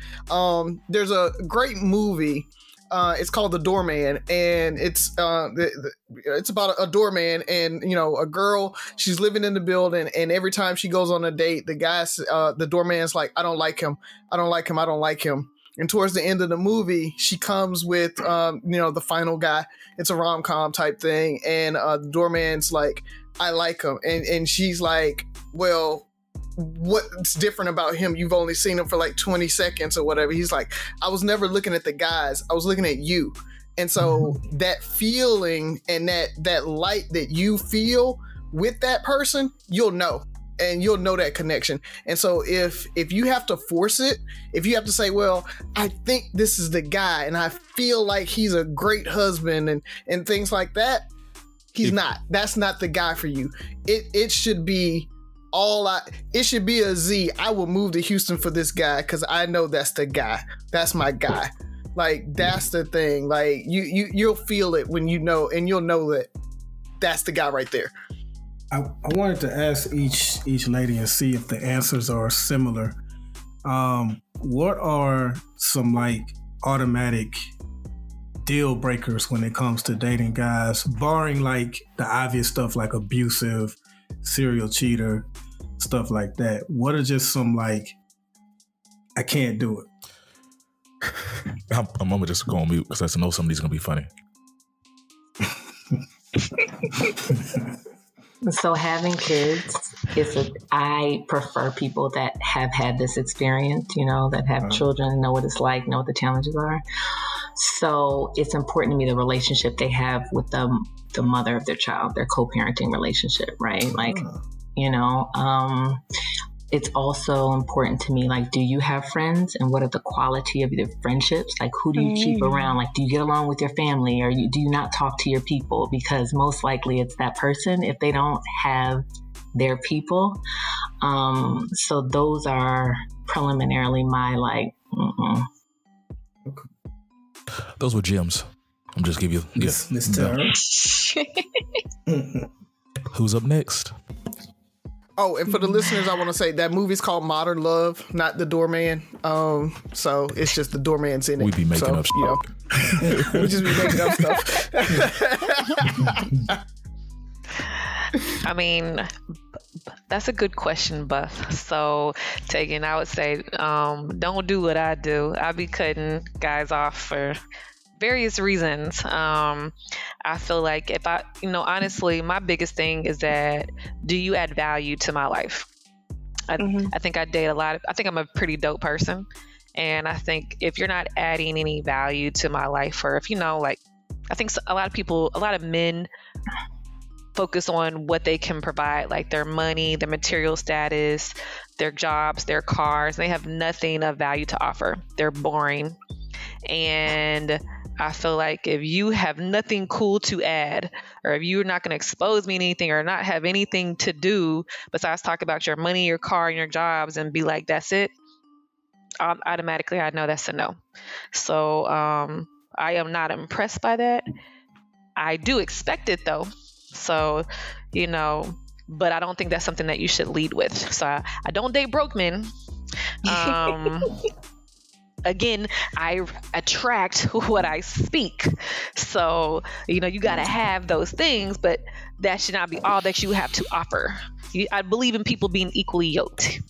There's a great movie. It's called The Doorman, and it's about a doorman, and you know, a girl, she's living in the building, and every time she goes on a date, the guy's the doorman's like, I don't like him, I don't like him, I don't like him. And towards the end of the movie, she comes with the final guy. It's a rom-com type thing, and the doorman's like, I like him, and she's like, well, what's different about him? You've only seen him for like 20 seconds or whatever. He's like, I was never looking at the guys. I was looking at you. And so that feeling and that light that you feel with that person, you'll know that connection. And so if you have to force it, if you have to say, well, I think this is the guy and I feel like he's a great husband and things like that, he's not. That's not the guy for you. It should be it should be a Z. I will move to Houston for this guy because I know that's the guy. That's my guy. Like, that's the thing. Like, you'll feel it when you know, and you'll know that that's the guy right there. I wanted to ask each lady and see if the answers are similar. What are some like automatic deal breakers when it comes to dating guys, barring like the obvious stuff like abusive, serial cheater, stuff like that? What are just some like, I can't do it? I'm gonna just go on mute because I know somebody's gonna be funny. So having kids I prefer people that have had this experience, you know, that have children, know what it's like, know what the challenges are. So it's important to me the relationship they have with the mother of their child, their co-parenting relationship, right? Like, you know, it's also important to me, like, do you have friends and what are the quality of your friendships? Like, who do you keep around? Like, do you get along with your family or do you not talk to your people? Because most likely it's that person if they don't have their people. So those are preliminarily my, like, those were gems. I'm just giving you Miss Tara. Who's up next? Oh, and for the listeners, I want to say that movie's called Modern Love, not The Doorman. So it's just the doorman's in it. We be making up stuff. You know, we just be making up stuff. I mean, that's a good question, Buff. So, Tegan, I would say, don't do what I do. I be cutting guys off for various reasons. I feel like if I, you know, honestly, my biggest thing is that, do you add value to my life? I think I date a lot. I think I'm a pretty dope person. And I think if you're not adding any value to my life, or if, you know, like, I think a lot of men focus on what they can provide, like their money, their material status, their jobs, their cars. They have nothing of value to offer. They're boring. And I feel like if you have nothing cool to add, or if you're not going to expose me to anything or not have anything to do besides talk about your money, your car, and your jobs and be like, that's it, automatically I know that's a no. So I am not impressed by that. I do expect it though. So, you know, but I don't think that's something that you should lead with. So I don't date broke men. Again, I attract what I speak. So, you know, you got to have those things, but that should not be all that you have to offer. I believe in people being equally yoked.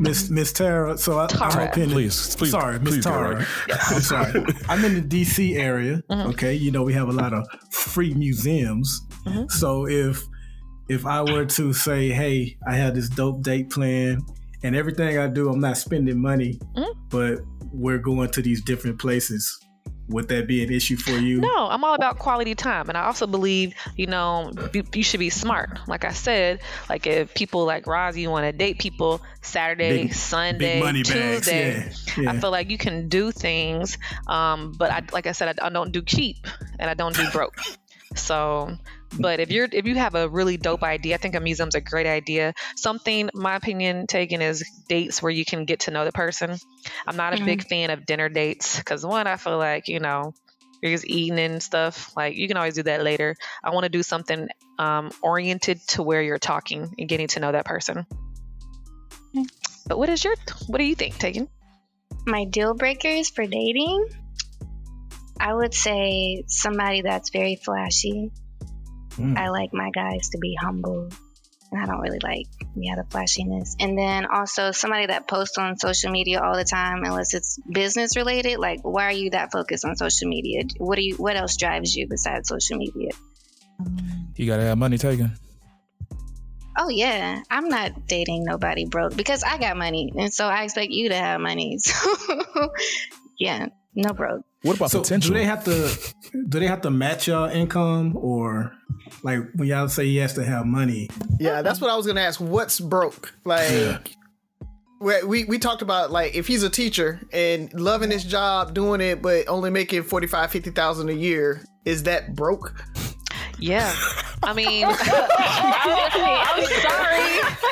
Miss Tara, so Tara. Please. Sorry, Miss Tara. Right. Yes. I'm sorry. I'm in the DC area. Mm-hmm. Okay, you know we have a lot of free museums. Mm-hmm. So if I were to say, hey, I have this dope date plan, and everything I do, I'm not spending money, mm-hmm. but we're going to these different places. Would that be an issue for you? No, I'm all about quality time. And I also believe, you know, you should be smart. Like I said, like if people like Rozzy want to date people Saturday, Sunday, big money Tuesday, bags. Yeah. I feel like you can do things. But I don't do cheap and I don't do broke. So, but if you have a really dope idea, I think a museum's a great idea. Something, my opinion, taken is dates where you can get to know the person. I'm not a big fan of dinner dates because one, I feel like, you know, you're just eating and stuff. Like you can always do that later. I want to do something oriented to where you're talking and getting to know that person. Mm. But what do you think, Tegan? My deal breakers for dating? I would say somebody that's very flashy. Mm. I like my guys to be humble, and I don't really like the flashiness. And then also somebody that posts on social media all the time, unless it's business related. Like, why are you that focused on social media? What else drives you besides social media? You gotta have money, Tegan. Oh yeah, I'm not dating nobody broke because I got money, and so I expect you to have money. So yeah, no broke. What about potential? Do they have to match y'all income, or like when y'all say he has to have money? Yeah, that's what I was gonna ask. What's broke? Like we talked about, like, if he's a teacher and loving his job, doing it, but only making $45,000-$50,000 a year, is that broke? Yeah, I mean, I'm sorry.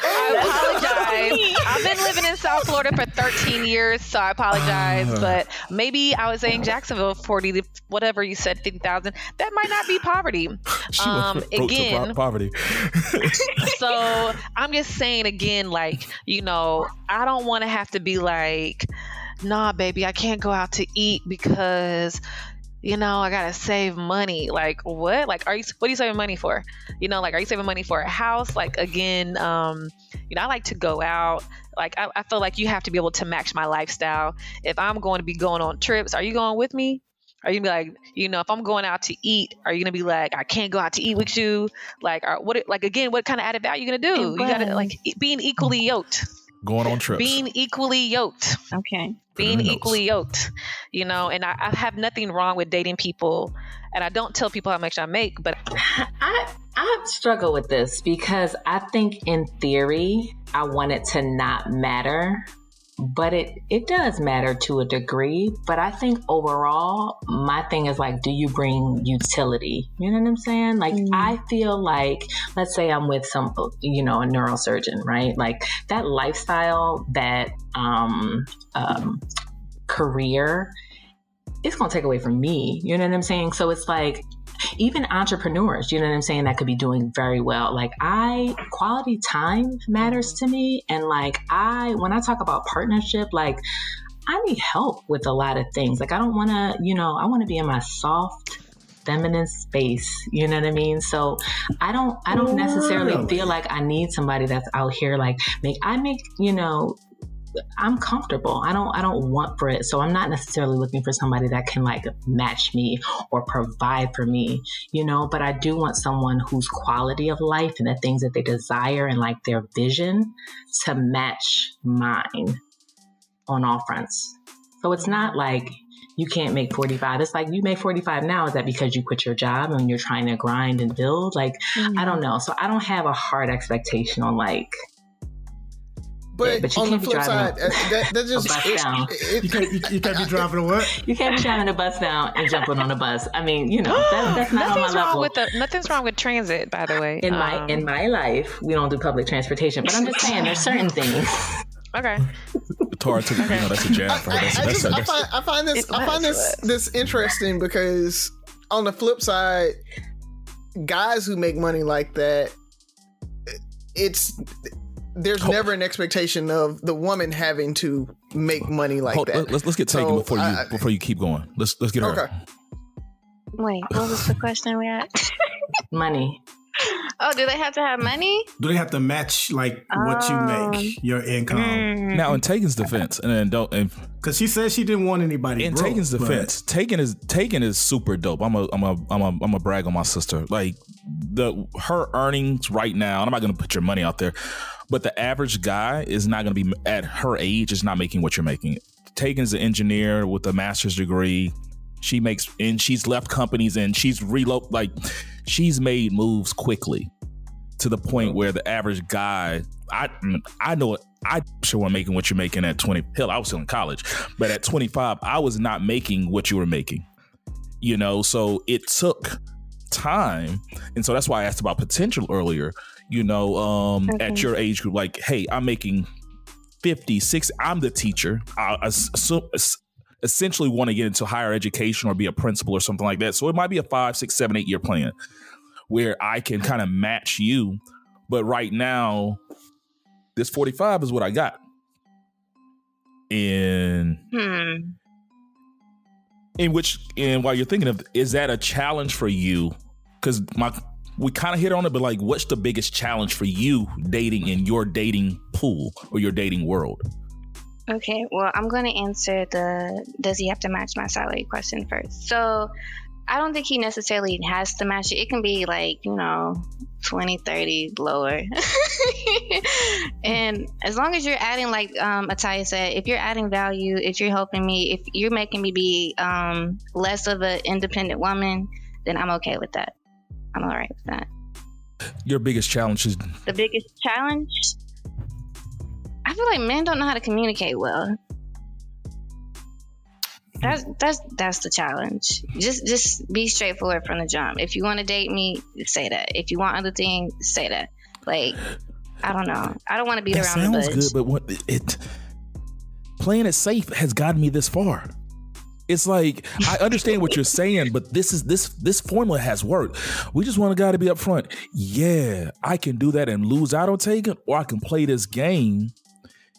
I apologize. I've been living in South Florida for 13 years, so I apologize. But maybe I was saying Jacksonville, 40, whatever you said, 50,000. That might not be poverty. Again, poverty. So I'm just saying again, like, you know, I don't want to have to be like, nah, baby, I can't go out to eat because, you know, I gotta save money. Like what? Like, what are you saving money for? You know, like, are you saving money for a house? Like again, you know, I like to go out. Like I feel like you have to be able to match my lifestyle. If I'm going to be going on trips, are you going with me? Are you gonna be like, you know, if I'm going out to eat, are you gonna be like, I can't go out to eat with you? Like, what kind of added value you gonna do? You gotta like being equally yoked. Going on trips. Being equally yoked. Okay. Being equally yoked. You know, and I have nothing wrong with dating people. And I don't tell people how much I make, but I struggle with this because I think in theory, I want it to not matter. But it does matter to a degree. But I think overall, my thing is like, do you bring utility? You know what I'm saying? Like, I feel like, let's say I'm with some, you know, a neurosurgeon, right? Like that lifestyle, that career, it's going to take away from me. You know what I'm saying? So it's like, even entrepreneurs, you know what I'm saying, that could be doing very well. Like quality time matters to me. And like when I talk about partnership, like I need help with a lot of things. Like I don't want to, you know, I want to be in my soft feminine space. You know what I mean? So I don't necessarily feel like I need somebody that's out here. Like you know, I'm comfortable. I don't want for it. So I'm not necessarily looking for somebody that can like match me or provide for me, you know, but I do want someone whose quality of life and the things that they desire and like their vision to match mine on all fronts. So it's not like you can't make 45. It's like, you make 45 now. Is that because you quit your job and you're trying to grind and build? Like, mm-hmm. I don't know. So I don't have a hard expectation on like, But you on can't the flip side, that just you can't be driving a what? You can't be driving a bus down and jumping on a bus. I mean, you know, that's not on my level. Nothing's wrong with transit, by the way. In my life, we don't do public transportation, but I'm just saying there's certain things. Okay. Tara, you know, that's a jab. I find this interesting because on the flip side, guys who make money like that, there's never an expectation of the woman having to make money like that. Let's get Tegan before you keep going. Let's get her. Okay. Wait, what was the question we had? Money. Oh, do they have to have money? Do they have to match like what you make, your income? Mm. Now, in Tegan's defense, because she said she didn't want anybody. In Tegan's defense, Tegan is super dope. I'm a brag on my sister. Like her earnings right now, and I'm not gonna put your money out there, but the average guy is not going to be at her age is not making what you're making. Tegan's an engineer with a master's degree. She makes, and she's left companies and she's reload, like she's made moves quickly to the point where the average guy, I know it. I sure wasn't making what you're making at 20. Hell, I was still in college, but at 25, I was not making what you were making, you know? So it took time. And so that's why I asked about potential earlier. You know, okay. At your age group, like, hey, I'm making 56. I'm the teacher. I essentially want to get into higher education or be a principal or something like that. So it might be a 5, 6, 7, 8 year plan where I can kind of match you. But right now, this 45 is what I got. And while you're thinking of, is that a challenge for you? Because we kind of hit on it, but like, what's the biggest challenge for you dating in your dating pool or your dating world? Okay, well, I'm going to answer the does he have to match my salary question first. So I don't think he necessarily has to match it. It can be like, you know, 20, 30 lower. And as long as you're adding, like Atiyah said, if you're adding value, if you're helping me, if you're making me be less of an independent woman, then I'm okay with that. I'm all right with that. Your biggest challenge is... The biggest challenge? I feel like men don't know how to communicate well. That's the challenge. Just be straightforward from the jump. If you want to date me, say that. If you want other things, say that. Like, I don't know. I don't want to beat around the bush. That sounds good, but playing it safe has gotten me this far. It's like, I understand what you're saying, but this formula has worked. We just want a guy to be up front. Yeah, I can do that and lose out on Tegan, or I can play this game,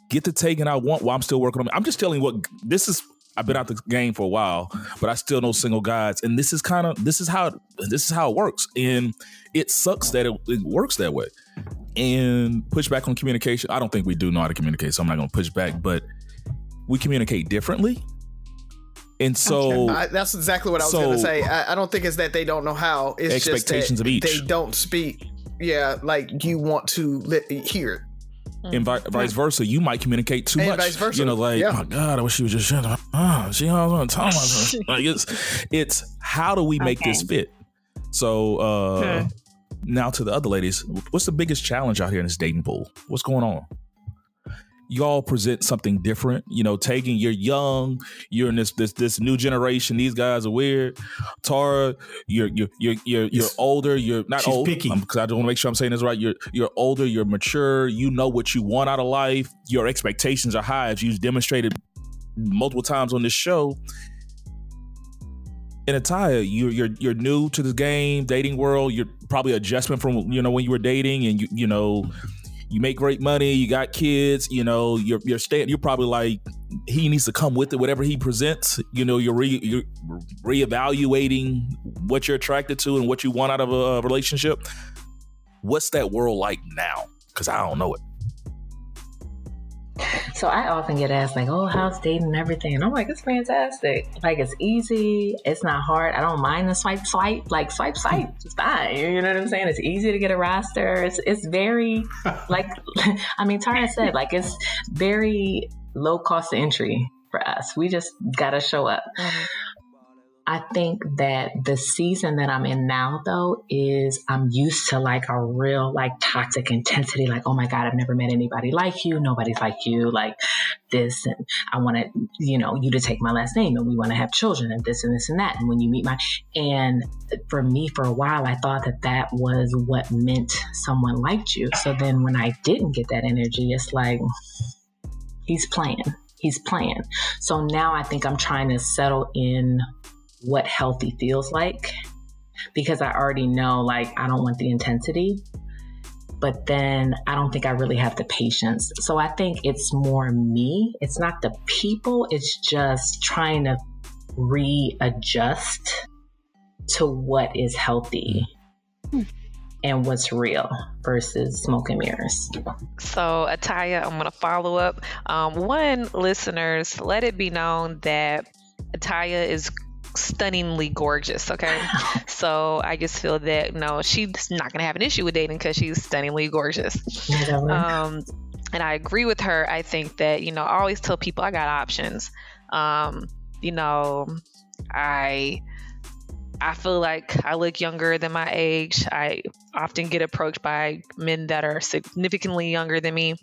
get the Tegan I want while I'm still working on it. I'm just telling you what this is. I've been out the game for a while, but I still know single guys, and this is how it works, and it sucks that it works that way. And push back on communication. I don't think we do know how to communicate, so I'm not going to push back, but we communicate differently. And so that's exactly what I was going to say. I don't think it's that they don't know how. It's expectations just of each. They don't speak. Yeah, like you want to hear it. And vice versa, you might communicate too much. Vice versa. You know, like, oh my God, I wish she was just shut up. Oh, she don't want to talk about her. Like it's how do we make this fit? So now to the other ladies, what's the biggest challenge out here in this dating pool? What's going on? Y'all present something different. You know, Tegan, you're young. You're in this new generation. These guys are weird. Tara, you're older. You're not old. She's picky. Because I don't want to make sure I'm saying this right. You're older. You're mature. You know what you want out of life. Your expectations are high, as you've demonstrated multiple times on this show. And Atiyah, you're new to the game, dating world. You're probably adjustment from, you know, when you were dating, and you know. You make great money. You got kids. You know you're probably like he needs to come with it. Whatever he presents, you know you're reevaluating what you're attracted to and what you want out of a relationship. What's that world like now? Because I don't know it. So I often get asked like, "Oh, how's dating and everything?" And I'm like, "It's fantastic. Like it's easy. It's not hard. I don't mind the swipe. Like swipe. It's fine. You know what I'm saying? It's easy to get a roster. It's very like, I mean, Tara said like it's very low cost of entry. for us. We just got to show up. Mm-hmm. I think that the season that I'm in now, though, is I'm used to like a real like toxic intensity. Like, oh my God, I've never met anybody like you. Nobody's like you, like this. And I want to, you know, you to take my last name, and we want to have children, and this and this and that. And when you meet my, and for me, for a while, I thought that that was what meant someone liked you. So then when I didn't get that energy, it's like, he's playing. So now I think I'm trying to settle in what healthy feels like, because I already know, like, I don't want the intensity, but then I don't think I really have the patience. So I think it's more me. It's not the people. It's just trying to readjust to what is healthy and what's real versus smoke and mirrors. So, Atiyah, I'm going to follow up. One, listeners, let it be known that Atiyah is stunningly gorgeous. Okay. So I just feel that no, she's not going to have an issue with dating because she's stunningly gorgeous. And I agree with her. I think that, you know, I always tell people I got options. You know, I feel like I look younger than my age. I often get approached by men that are significantly younger than me.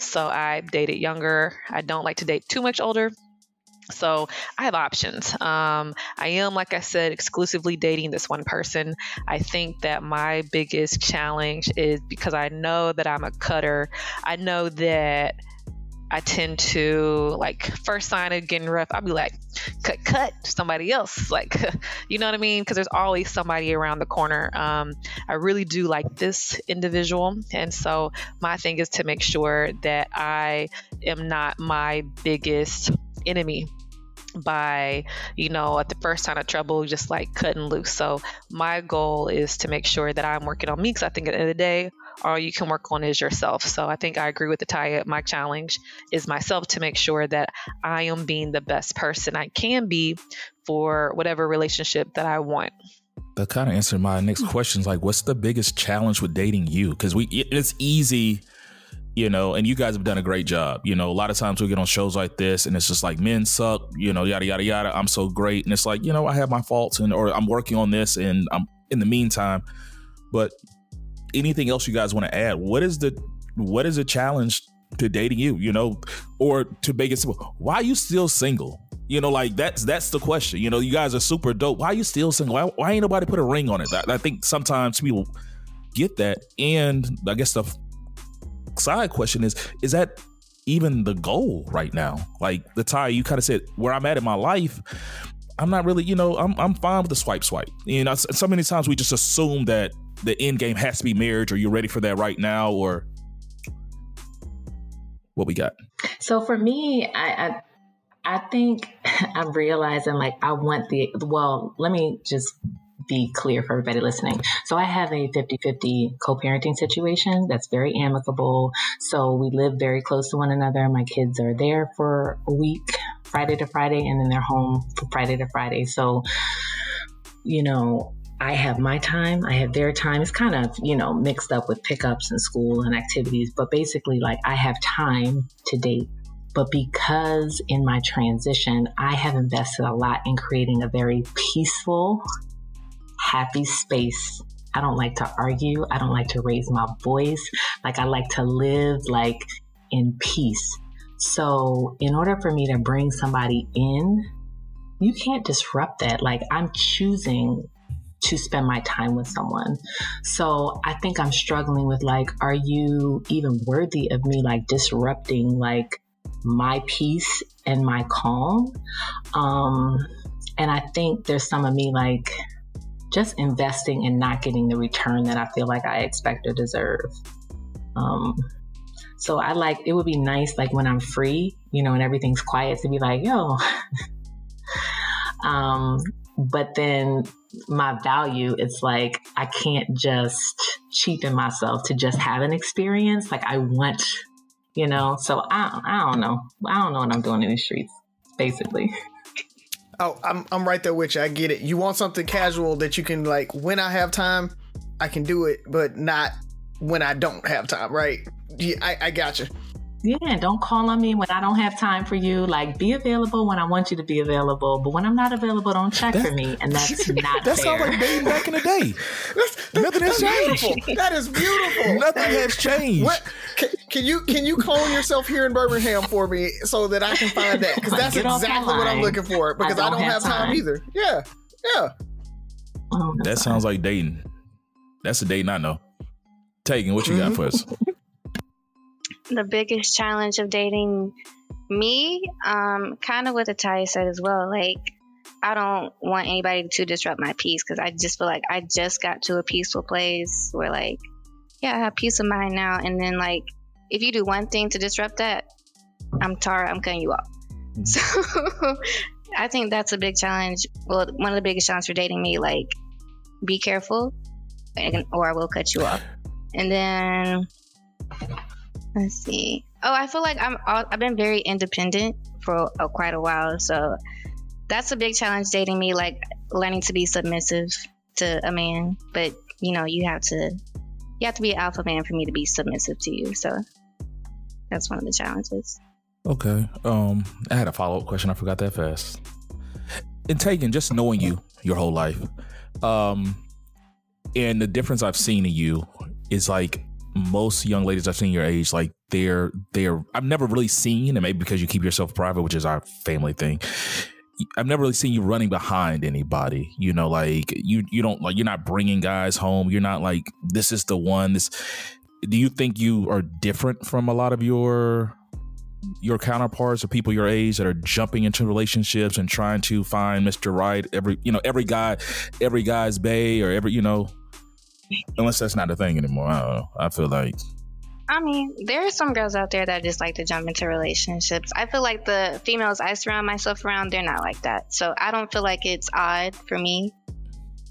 So I dated younger. I don't like to date too much older. So I have options. I am, like I said, exclusively dating this one person. I think that my biggest challenge is because I know that I'm a cutter. I know that I tend to, like, first sign of getting rough, I'll be like, cut, somebody else. Like, you know what I mean? Because there's always somebody around the corner. I really do like this individual. And so my thing is to make sure that I am not my biggest enemy by, you know, at the first sign of trouble, just like cutting loose. So my goal is to make sure that I'm working on me, because I think at the end of the day, all you can work on is yourself. So I think I agree with Atiyah. My challenge is myself to make sure that I am being the best person I can be for whatever relationship that I want. That kind of answered my next question. Like, what's the biggest challenge with dating you? Because it's easy, you know, and you guys have done a great job. You know, a lot of times we get on shows like this and it's just like, men suck, you know, yada, yada, yada. I'm so great. And it's like, you know, I have my faults or I'm working on this and I'm in the meantime. But anything else you guys want to add? What is the challenge to dating you, you know, or to make it simple? Why are you still single? You know, like that's the question. You know, you guys are super dope. Why are you still single? Why ain't nobody put a ring on it? I think sometimes people get that. And I guess the side question is that even the goal right now? Like, the tie, you kind of said where I'm at in my life, I'm not really, you know, I'm fine with the swipe. You know, so many times we just assume that the end game has to be marriage, or you're ready for that right now, or what we got. So for me, I think I'm realizing, like, I want the, well, let me just be clear for everybody listening. So I have a 50-50 co-parenting situation that's very amicable. So we live very close to one another. My kids are there for a week, Friday to Friday, and then they're home for Friday to Friday. So, you know, I have my time, I have their time. It's kind of, you know, mixed up with pickups and school and activities, but basically, like, I have time to date. But because in my transition, I have invested a lot in creating a very peaceful, happy space. I don't like to argue. I don't like to raise my voice. Like, I like to live, like, in peace. So in order for me to bring somebody in, you can't disrupt that. Like, I'm choosing to spend my time with someone. So I think I'm struggling with, like, are you even worthy of me, like, disrupting, like, my peace and my calm? And I think there's some of me, like, just investing and not getting the return that I feel like I expect or deserve. So I, like, it would be nice, like, when I'm free, you know, and everything's quiet, to be like, yo. But then my value, it's like, I can't just cheapen myself to just have an experience. Like, I want, you know, so I don't know. I don't know what I'm doing in these streets, basically. Oh, I'm right there with you. I get it. You want something casual that you can, like, when I have time, I can do it, but not when I don't have time, right? I got you. Yeah, don't call on me when I don't have time for you. Like, be available when I want you to be available. But when I'm not available, don't check for me. And that's not that fair. That sounds like dating back in the day. Nothing has changed. Beautiful. That is beautiful. Nothing has changed. What? Can you clone yourself here in Birmingham for me so that I can find that? Because that's exactly what I'm looking for. Because I don't have time either. Yeah. Yeah. Oh, that sounds like dating. That's a dating I know. Tegan, what you got for us? The biggest challenge of dating me, kind of what Atiyah said as well. Like, I don't want anybody to disrupt my peace, because I just feel like I just got to a peaceful place where, like, yeah, I have peace of mind now. And then, like, if you do one thing to disrupt that, I'm Tara, I'm cutting you off. So I think that's a big challenge. Well, one of the biggest challenges for dating me, like, be careful or I will cut you off. And then... let's see. Oh, I feel like I've been very independent for quite a while. So that's a big challenge dating me, like learning to be submissive to a man. But, you know, you have to be an alpha man for me to be submissive to you. So that's one of the challenges. Okay. I had a follow-up question. I forgot that fast. And Tegan, just knowing you your whole life, and the difference I've seen in you is like, most young ladies I've seen your age, like they're I've never really seen, and maybe because you keep yourself private, which is our family thing, I've never really seen you running behind anybody. You know, like you don't, like, you're not bringing guys home. You're not like, this is the one. This. Do you think you are different from a lot of your counterparts or people your age that are jumping into relationships and trying to find Mr. Right, every guy's bae, or every, you know? Unless that's not a thing anymore. I don't know. I feel like, I mean, there are some girls out there that just like to jump into relationships. I feel like the females I surround myself around, they're not like that. So I don't feel like it's odd for me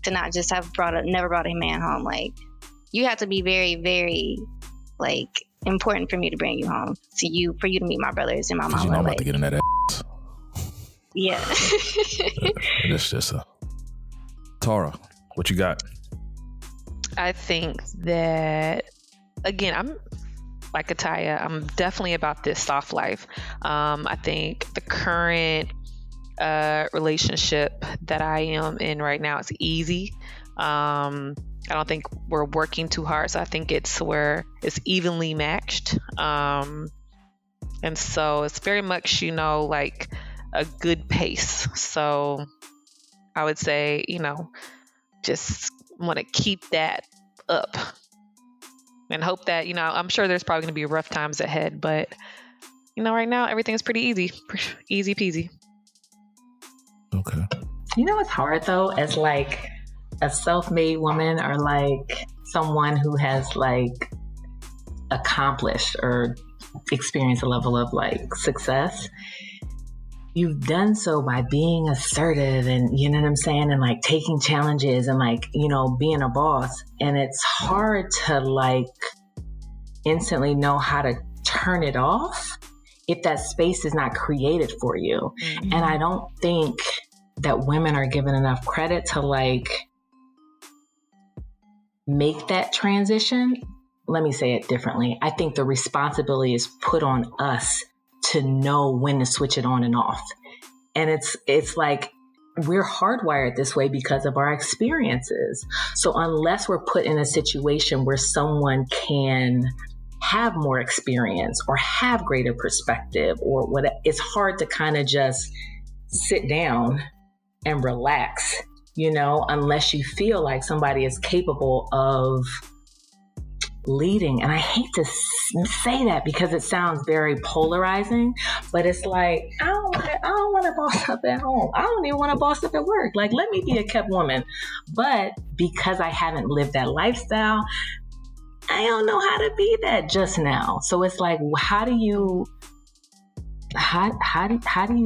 to not just have never brought a man home. Like, you have to be very, very, like, important for me to bring you home. For you to meet my brothers and my mama. You know I'm about to get in that ass. Yeah. It's just a Tara, what you got? I think that, again, I'm like Atiyah, I'm definitely about this soft life. I think the current relationship that I am in right now, it's easy. I don't think we're working too hard. So I think it's where it's evenly matched. And so it's very much, you know, like a good pace. So I would say, you know, just want to keep that up and hope that, you know, I'm sure there's probably going to be rough times ahead, but, you know, right now everything's pretty easy peasy. Okay. You know what's hard though, as like a self-made woman, or like someone who has like accomplished or experienced a level of like success, you've done so by being assertive and, you know what I'm saying? And like taking challenges and like, you know, being a boss. And it's hard to like instantly know how to turn it off if that space is not created for you. Mm-hmm. And I don't think that women are given enough credit to like make that transition. Let me say it differently. I think the responsibility is put on us to know when to switch it on and off. And it's like, we're hardwired this way because of our experiences. So unless we're put in a situation where someone can have more experience or have greater perspective or what, it's hard to kind of just sit down and relax, you know, unless you feel like somebody is capable of leading. And I hate to say that because it sounds very polarizing, but it's like, I don't want to boss up at home. I don't even want to boss up at work. Like, let me be a kept woman. But because I haven't lived that lifestyle, I don't know how to be that just now. So it's like, how do you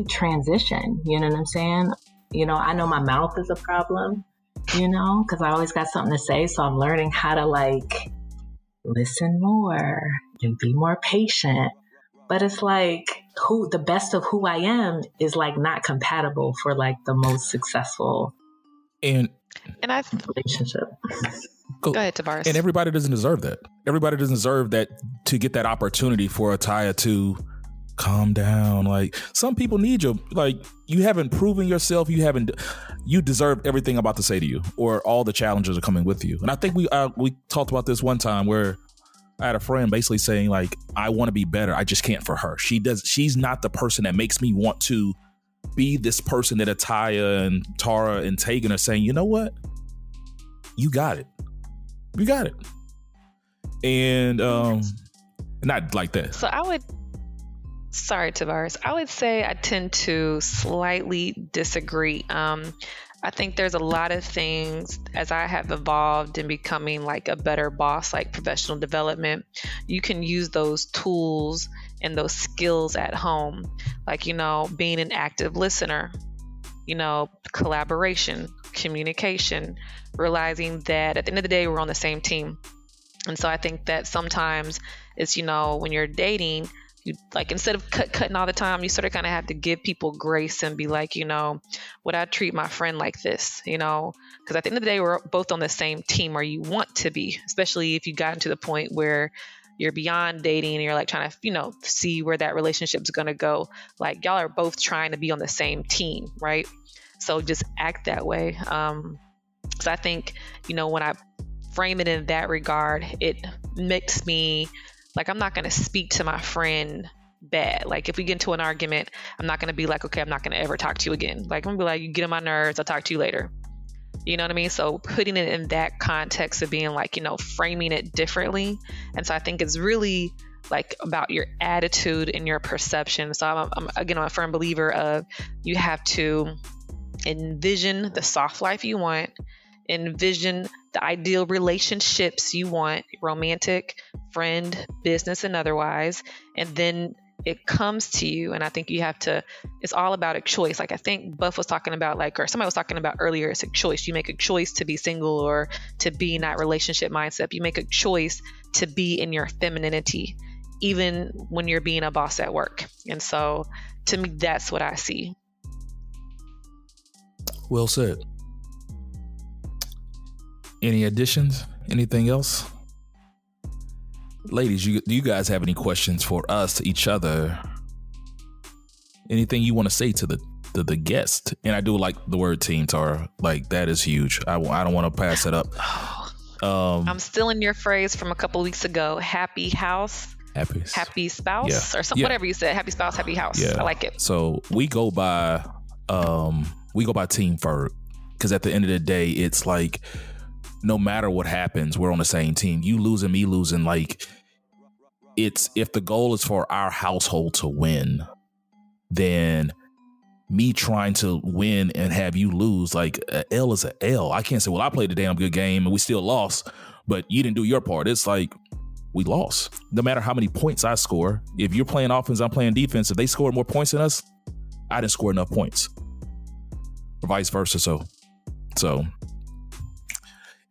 transition? You know what I'm saying? You know, I know my mouth is a problem, you know, because I always got something to say. So I'm learning how to like listen more and be more patient. But it's like the best of who I am is like not compatible for like the most successful and relationship. Go ahead, Tavares. And everybody doesn't deserve that. Everybody doesn't deserve that, to get that opportunity for Atiyah to calm down. Like, some people need you. Like, you haven't proven yourself. You deserve everything I'm about to say to you, or all the challenges are coming with you. And I think we talked about this one time where I had a friend basically saying, like, I want to be better. I just can't for her. She's not the person that makes me want to be this person that Atiyah and Tara and Tegan are saying, you know what? You got it. You got it. And not like that. So sorry, Tavares. I would say I tend to slightly disagree. I think there's a lot of things, as I have evolved in becoming like a better boss, like professional development, you can use those tools and those skills at home. Like, you know, being an active listener, you know, collaboration, communication, realizing that at the end of the day, we're on the same team. And so I think that sometimes it's, you know, when you're dating, you, like, instead of cutting all the time, you sort of kind of have to give people grace and be like, you know, would I treat my friend like this? You know, because at the end of the day, we're both on the same team, or you want to be, especially if you've gotten to the point where you're beyond dating and you're like trying to, you know, see where that relationship's going to go. Like, y'all are both trying to be on the same team, right? So just act that way. So I think, you know, when I frame it in that regard, it makes me, like, I'm not going to speak to my friend bad. Like, if we get into an argument, I'm not going to be like, okay, I'm not going to ever talk to you again. Like, I'm going to be like, you get on my nerves, I'll talk to you later. You know what I mean? So putting it in that context of being like, you know, framing it differently. And so I think it's really like about your attitude and your perception. So I'm a firm believer of, you have to envision the soft life you want, envision the ideal relationships you want, romantic, friend, business, and otherwise, and then it comes to you. And I think you have to, it's all about a choice. Like, I think Buff was talking about, like, or somebody was talking about earlier, it's a choice. You make a choice to be single or to be in that relationship mindset. You make a choice to be in your femininity, even when you're being a boss at work. And so to me, that's what I see. Well said. Any additions? Anything else? Ladies, do you guys have any questions for us, each other? Anything you want to say to the guest? And I do like the word team, Tara. Like, that is huge. I don't want to pass it up. I'm still in your phrase from a couple weeks ago. Happy house. Happy spouse. Yeah. Or something, yeah. Whatever you said. Happy spouse, happy house. Yeah. I like it. So we go by team Ferg. Because at the end of the day, it's like, no matter what happens, we're on the same team. You losing, me losing. Like, it's, if the goal is for our household to win, then me trying to win and have you lose, like, a L is a L. I can't say, well, I played a damn good game and we still lost, but you didn't do your part. It's like, we lost. No matter how many points I score, if you're playing offense, I'm playing defense. If they scored more points than us, I didn't score enough points, or vice versa. So.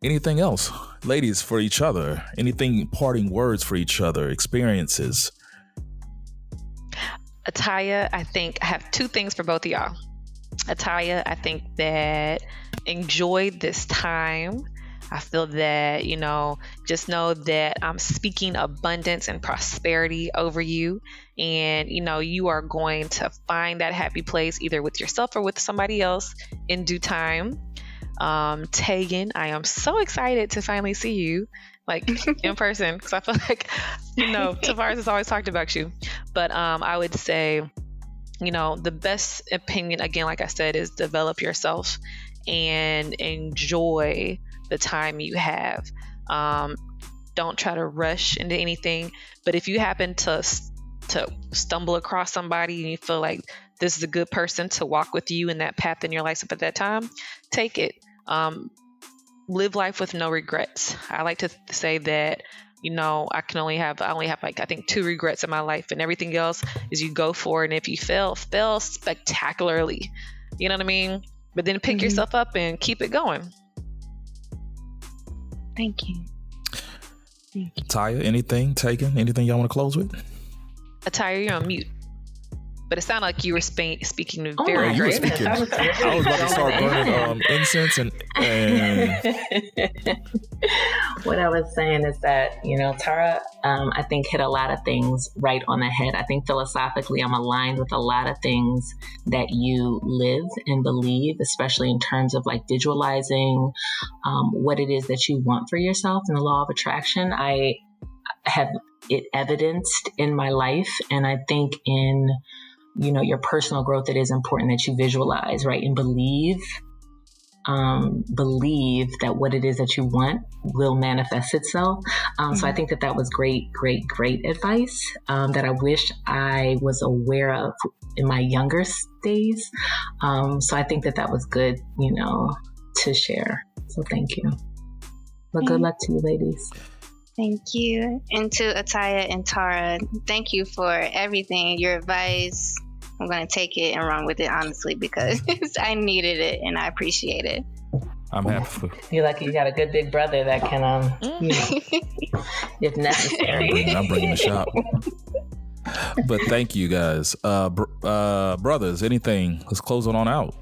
Anything else, ladies, for each other? Anything, parting words for each other, experiences? Atiyah, I think I have two things for both of y'all. Atiyah, I think that enjoy this time. I feel that, you know, just know that I'm speaking abundance and prosperity over you. And, you know, you are going to find that happy place either with yourself or with somebody else in due time. Tegan, I am so excited to finally see you, like, in person, because I feel like, you know, Tavares has always talked about you. But I would say, you know, the best opinion, again, like I said, is develop yourself and enjoy the time you have. Don't try to rush into anything. But if you happen to stumble across somebody and you feel like this is a good person to walk with you in that path in your life at that time, take it. Live life with no regrets. I like to say that, you know, I only have like, I think, two regrets in my life, and everything else is you go for it. And if you fail spectacularly, you know what I mean? But then pick yourself up and keep it going. Thank you. Thank you. Atiyah, anything y'all want to close with? Atiyah, you're on mute. But it sounded like you were speaking to very great. I was about to start burning incense and... What I was saying is that, you know, Tara, I think hit a lot of things right on the head. I think philosophically, I'm aligned with a lot of things that you live and believe, especially in terms of like visualizing what it is that you want for yourself and the law of attraction. I have it evidenced in my life. And I think in, you know, your personal growth, it is important that you visualize, right? And believe that what it is that you want will manifest itself. So I think that was great advice that I wish I was aware of in my younger days. So I think that was good, you know, to share. So thank you. But good luck to you, ladies. Thank you. And to Atiyah and Tara, thank you for everything, your advice. I'm going to take it and run with it, honestly, because I needed it and I appreciate it. I'm happy. You're lucky you got a good big brother that can, you know, if necessary. I'm bringing the shop. But thank you guys. Brothers, anything? Let's close it on out.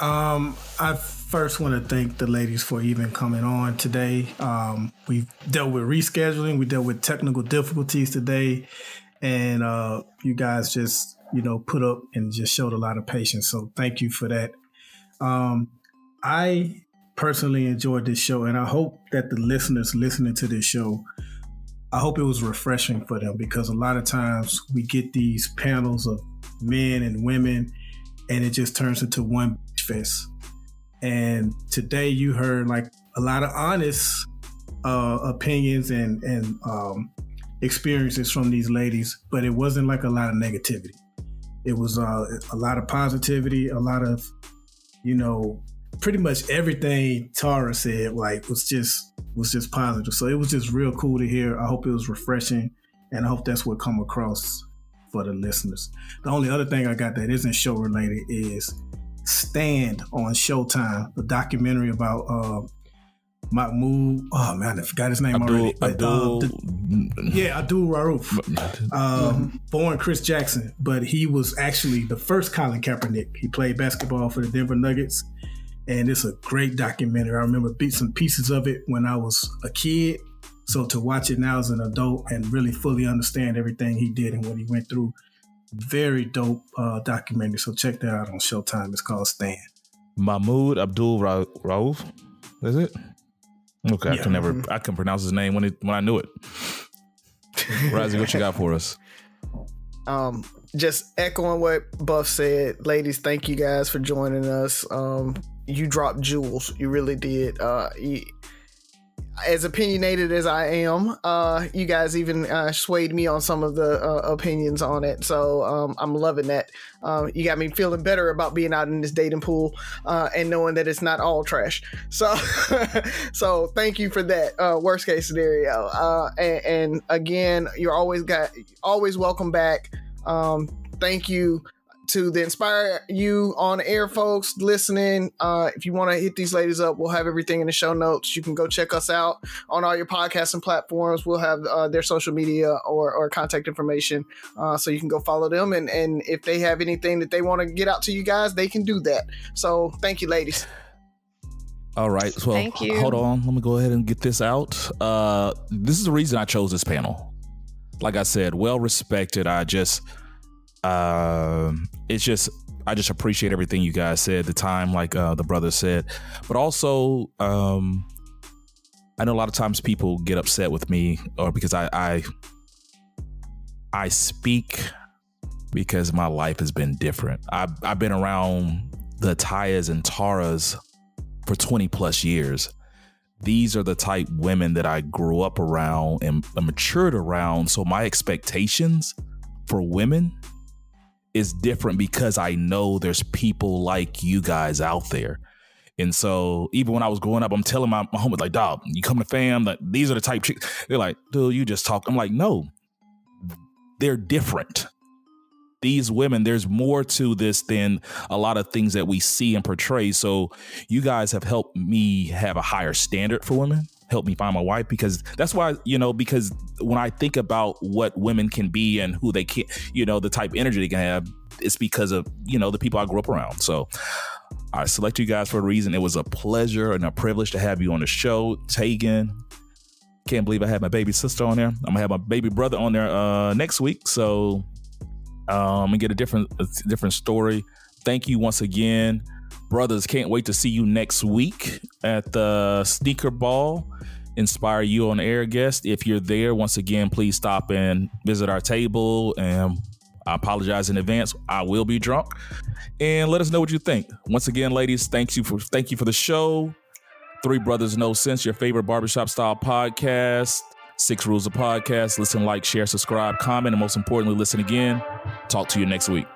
I first want to thank the ladies for even coming on today. We've dealt with rescheduling. We dealt with technical difficulties today. And you guys just, you know, put up and just showed a lot of patience. So thank you for that. I personally enjoyed this show. And I hope that the listeners listening to this show, I hope it was refreshing for them. Because a lot of times we get these panels of men and women and it just turns into one fest. And today you heard like a lot of honest opinions and experiences from these ladies, but it wasn't like a lot of negativity. It was a lot of positivity, a lot of, you know, pretty much everything Tara said like was just positive. So it was just real cool to hear. I hope it was refreshing, and I hope that's what come across for the listeners. The only other thing I got that isn't show related is Stand on Showtime, a documentary about Mahmoud. Oh man, I forgot his name already. Abdul-Rauf, born Chris Jackson, but he was actually the first Colin Kaepernick. He played basketball for the Denver Nuggets, and it's a great documentary. I remember some pieces of it when I was a kid, so to watch it now as an adult and really fully understand everything he did and what he went through. Very dope documentary. So check that out on Showtime. It's called Stand. Mahmoud Abdul-Rauf. Is it? Okay, yeah. I can pronounce his name when I knew it. Rozzy, what you got for us? Just echoing what Buff said, ladies. Thank you guys for joining us. You dropped jewels. You really did. As opinionated as I am, you guys even swayed me on some of the opinions on it. So I'm loving that. You got me feeling better about being out in this dating pool and knowing that it's not all trash. So so thank you for that worst case scenario. And again, you're always welcome back. Thank you to the Inspire You On Air folks listening. If you want to hit these ladies up, we'll have everything in the show notes. You can go check us out on all your podcasting platforms. We'll have their social media or contact information, so you can go follow them, and if they have anything that they want to get out to you guys, they can do that. So thank you, ladies. All right, so thank you. Hold on, let me go ahead and get this out. This is the reason I chose this panel. Like I said, well respected. I just appreciate everything you guys said, the time, like the brother said, but also I know a lot of times people get upset with me or because I speak because my life has been different. I've been around the Atiyahs and Taras for 20 plus years. These are the type women that I grew up around and matured around. So my expectations for women is different because I know there's people like you guys out there. And so even when I was growing up, I'm telling my homie, like, dog, you come to fam, like, these are the type chicks. They're like, dude, you just talk. I'm like, no, they're different. These women, there's more to this than a lot of things that we see and portray. So you guys have helped me have a higher standard for women, helped me find my wife, because that's why, you know, because when I think about what women can be and who they can, you know, the type of energy they can have, it's because of, you know, the people I grew up around. So I select you guys for a reason. It was a pleasure and a privilege to have you on the show, Tegan. Can't believe I had my baby sister on there. I'm gonna have my baby brother on there next week. So and get a different story. Thank you once again. Brothers, can't wait to see you next week at the Sneaker Ball. Inspire You on Air guest. If you're there, once again, please stop and visit our table. And I apologize in advance. I will be drunk. And let us know what you think. Once again, ladies, thank you for the show. Three Brothers No Sense, your favorite barbershop style podcast. 6 rules of podcast. Listen, like, share, subscribe, comment, and most importantly, listen again. Talk to you next week.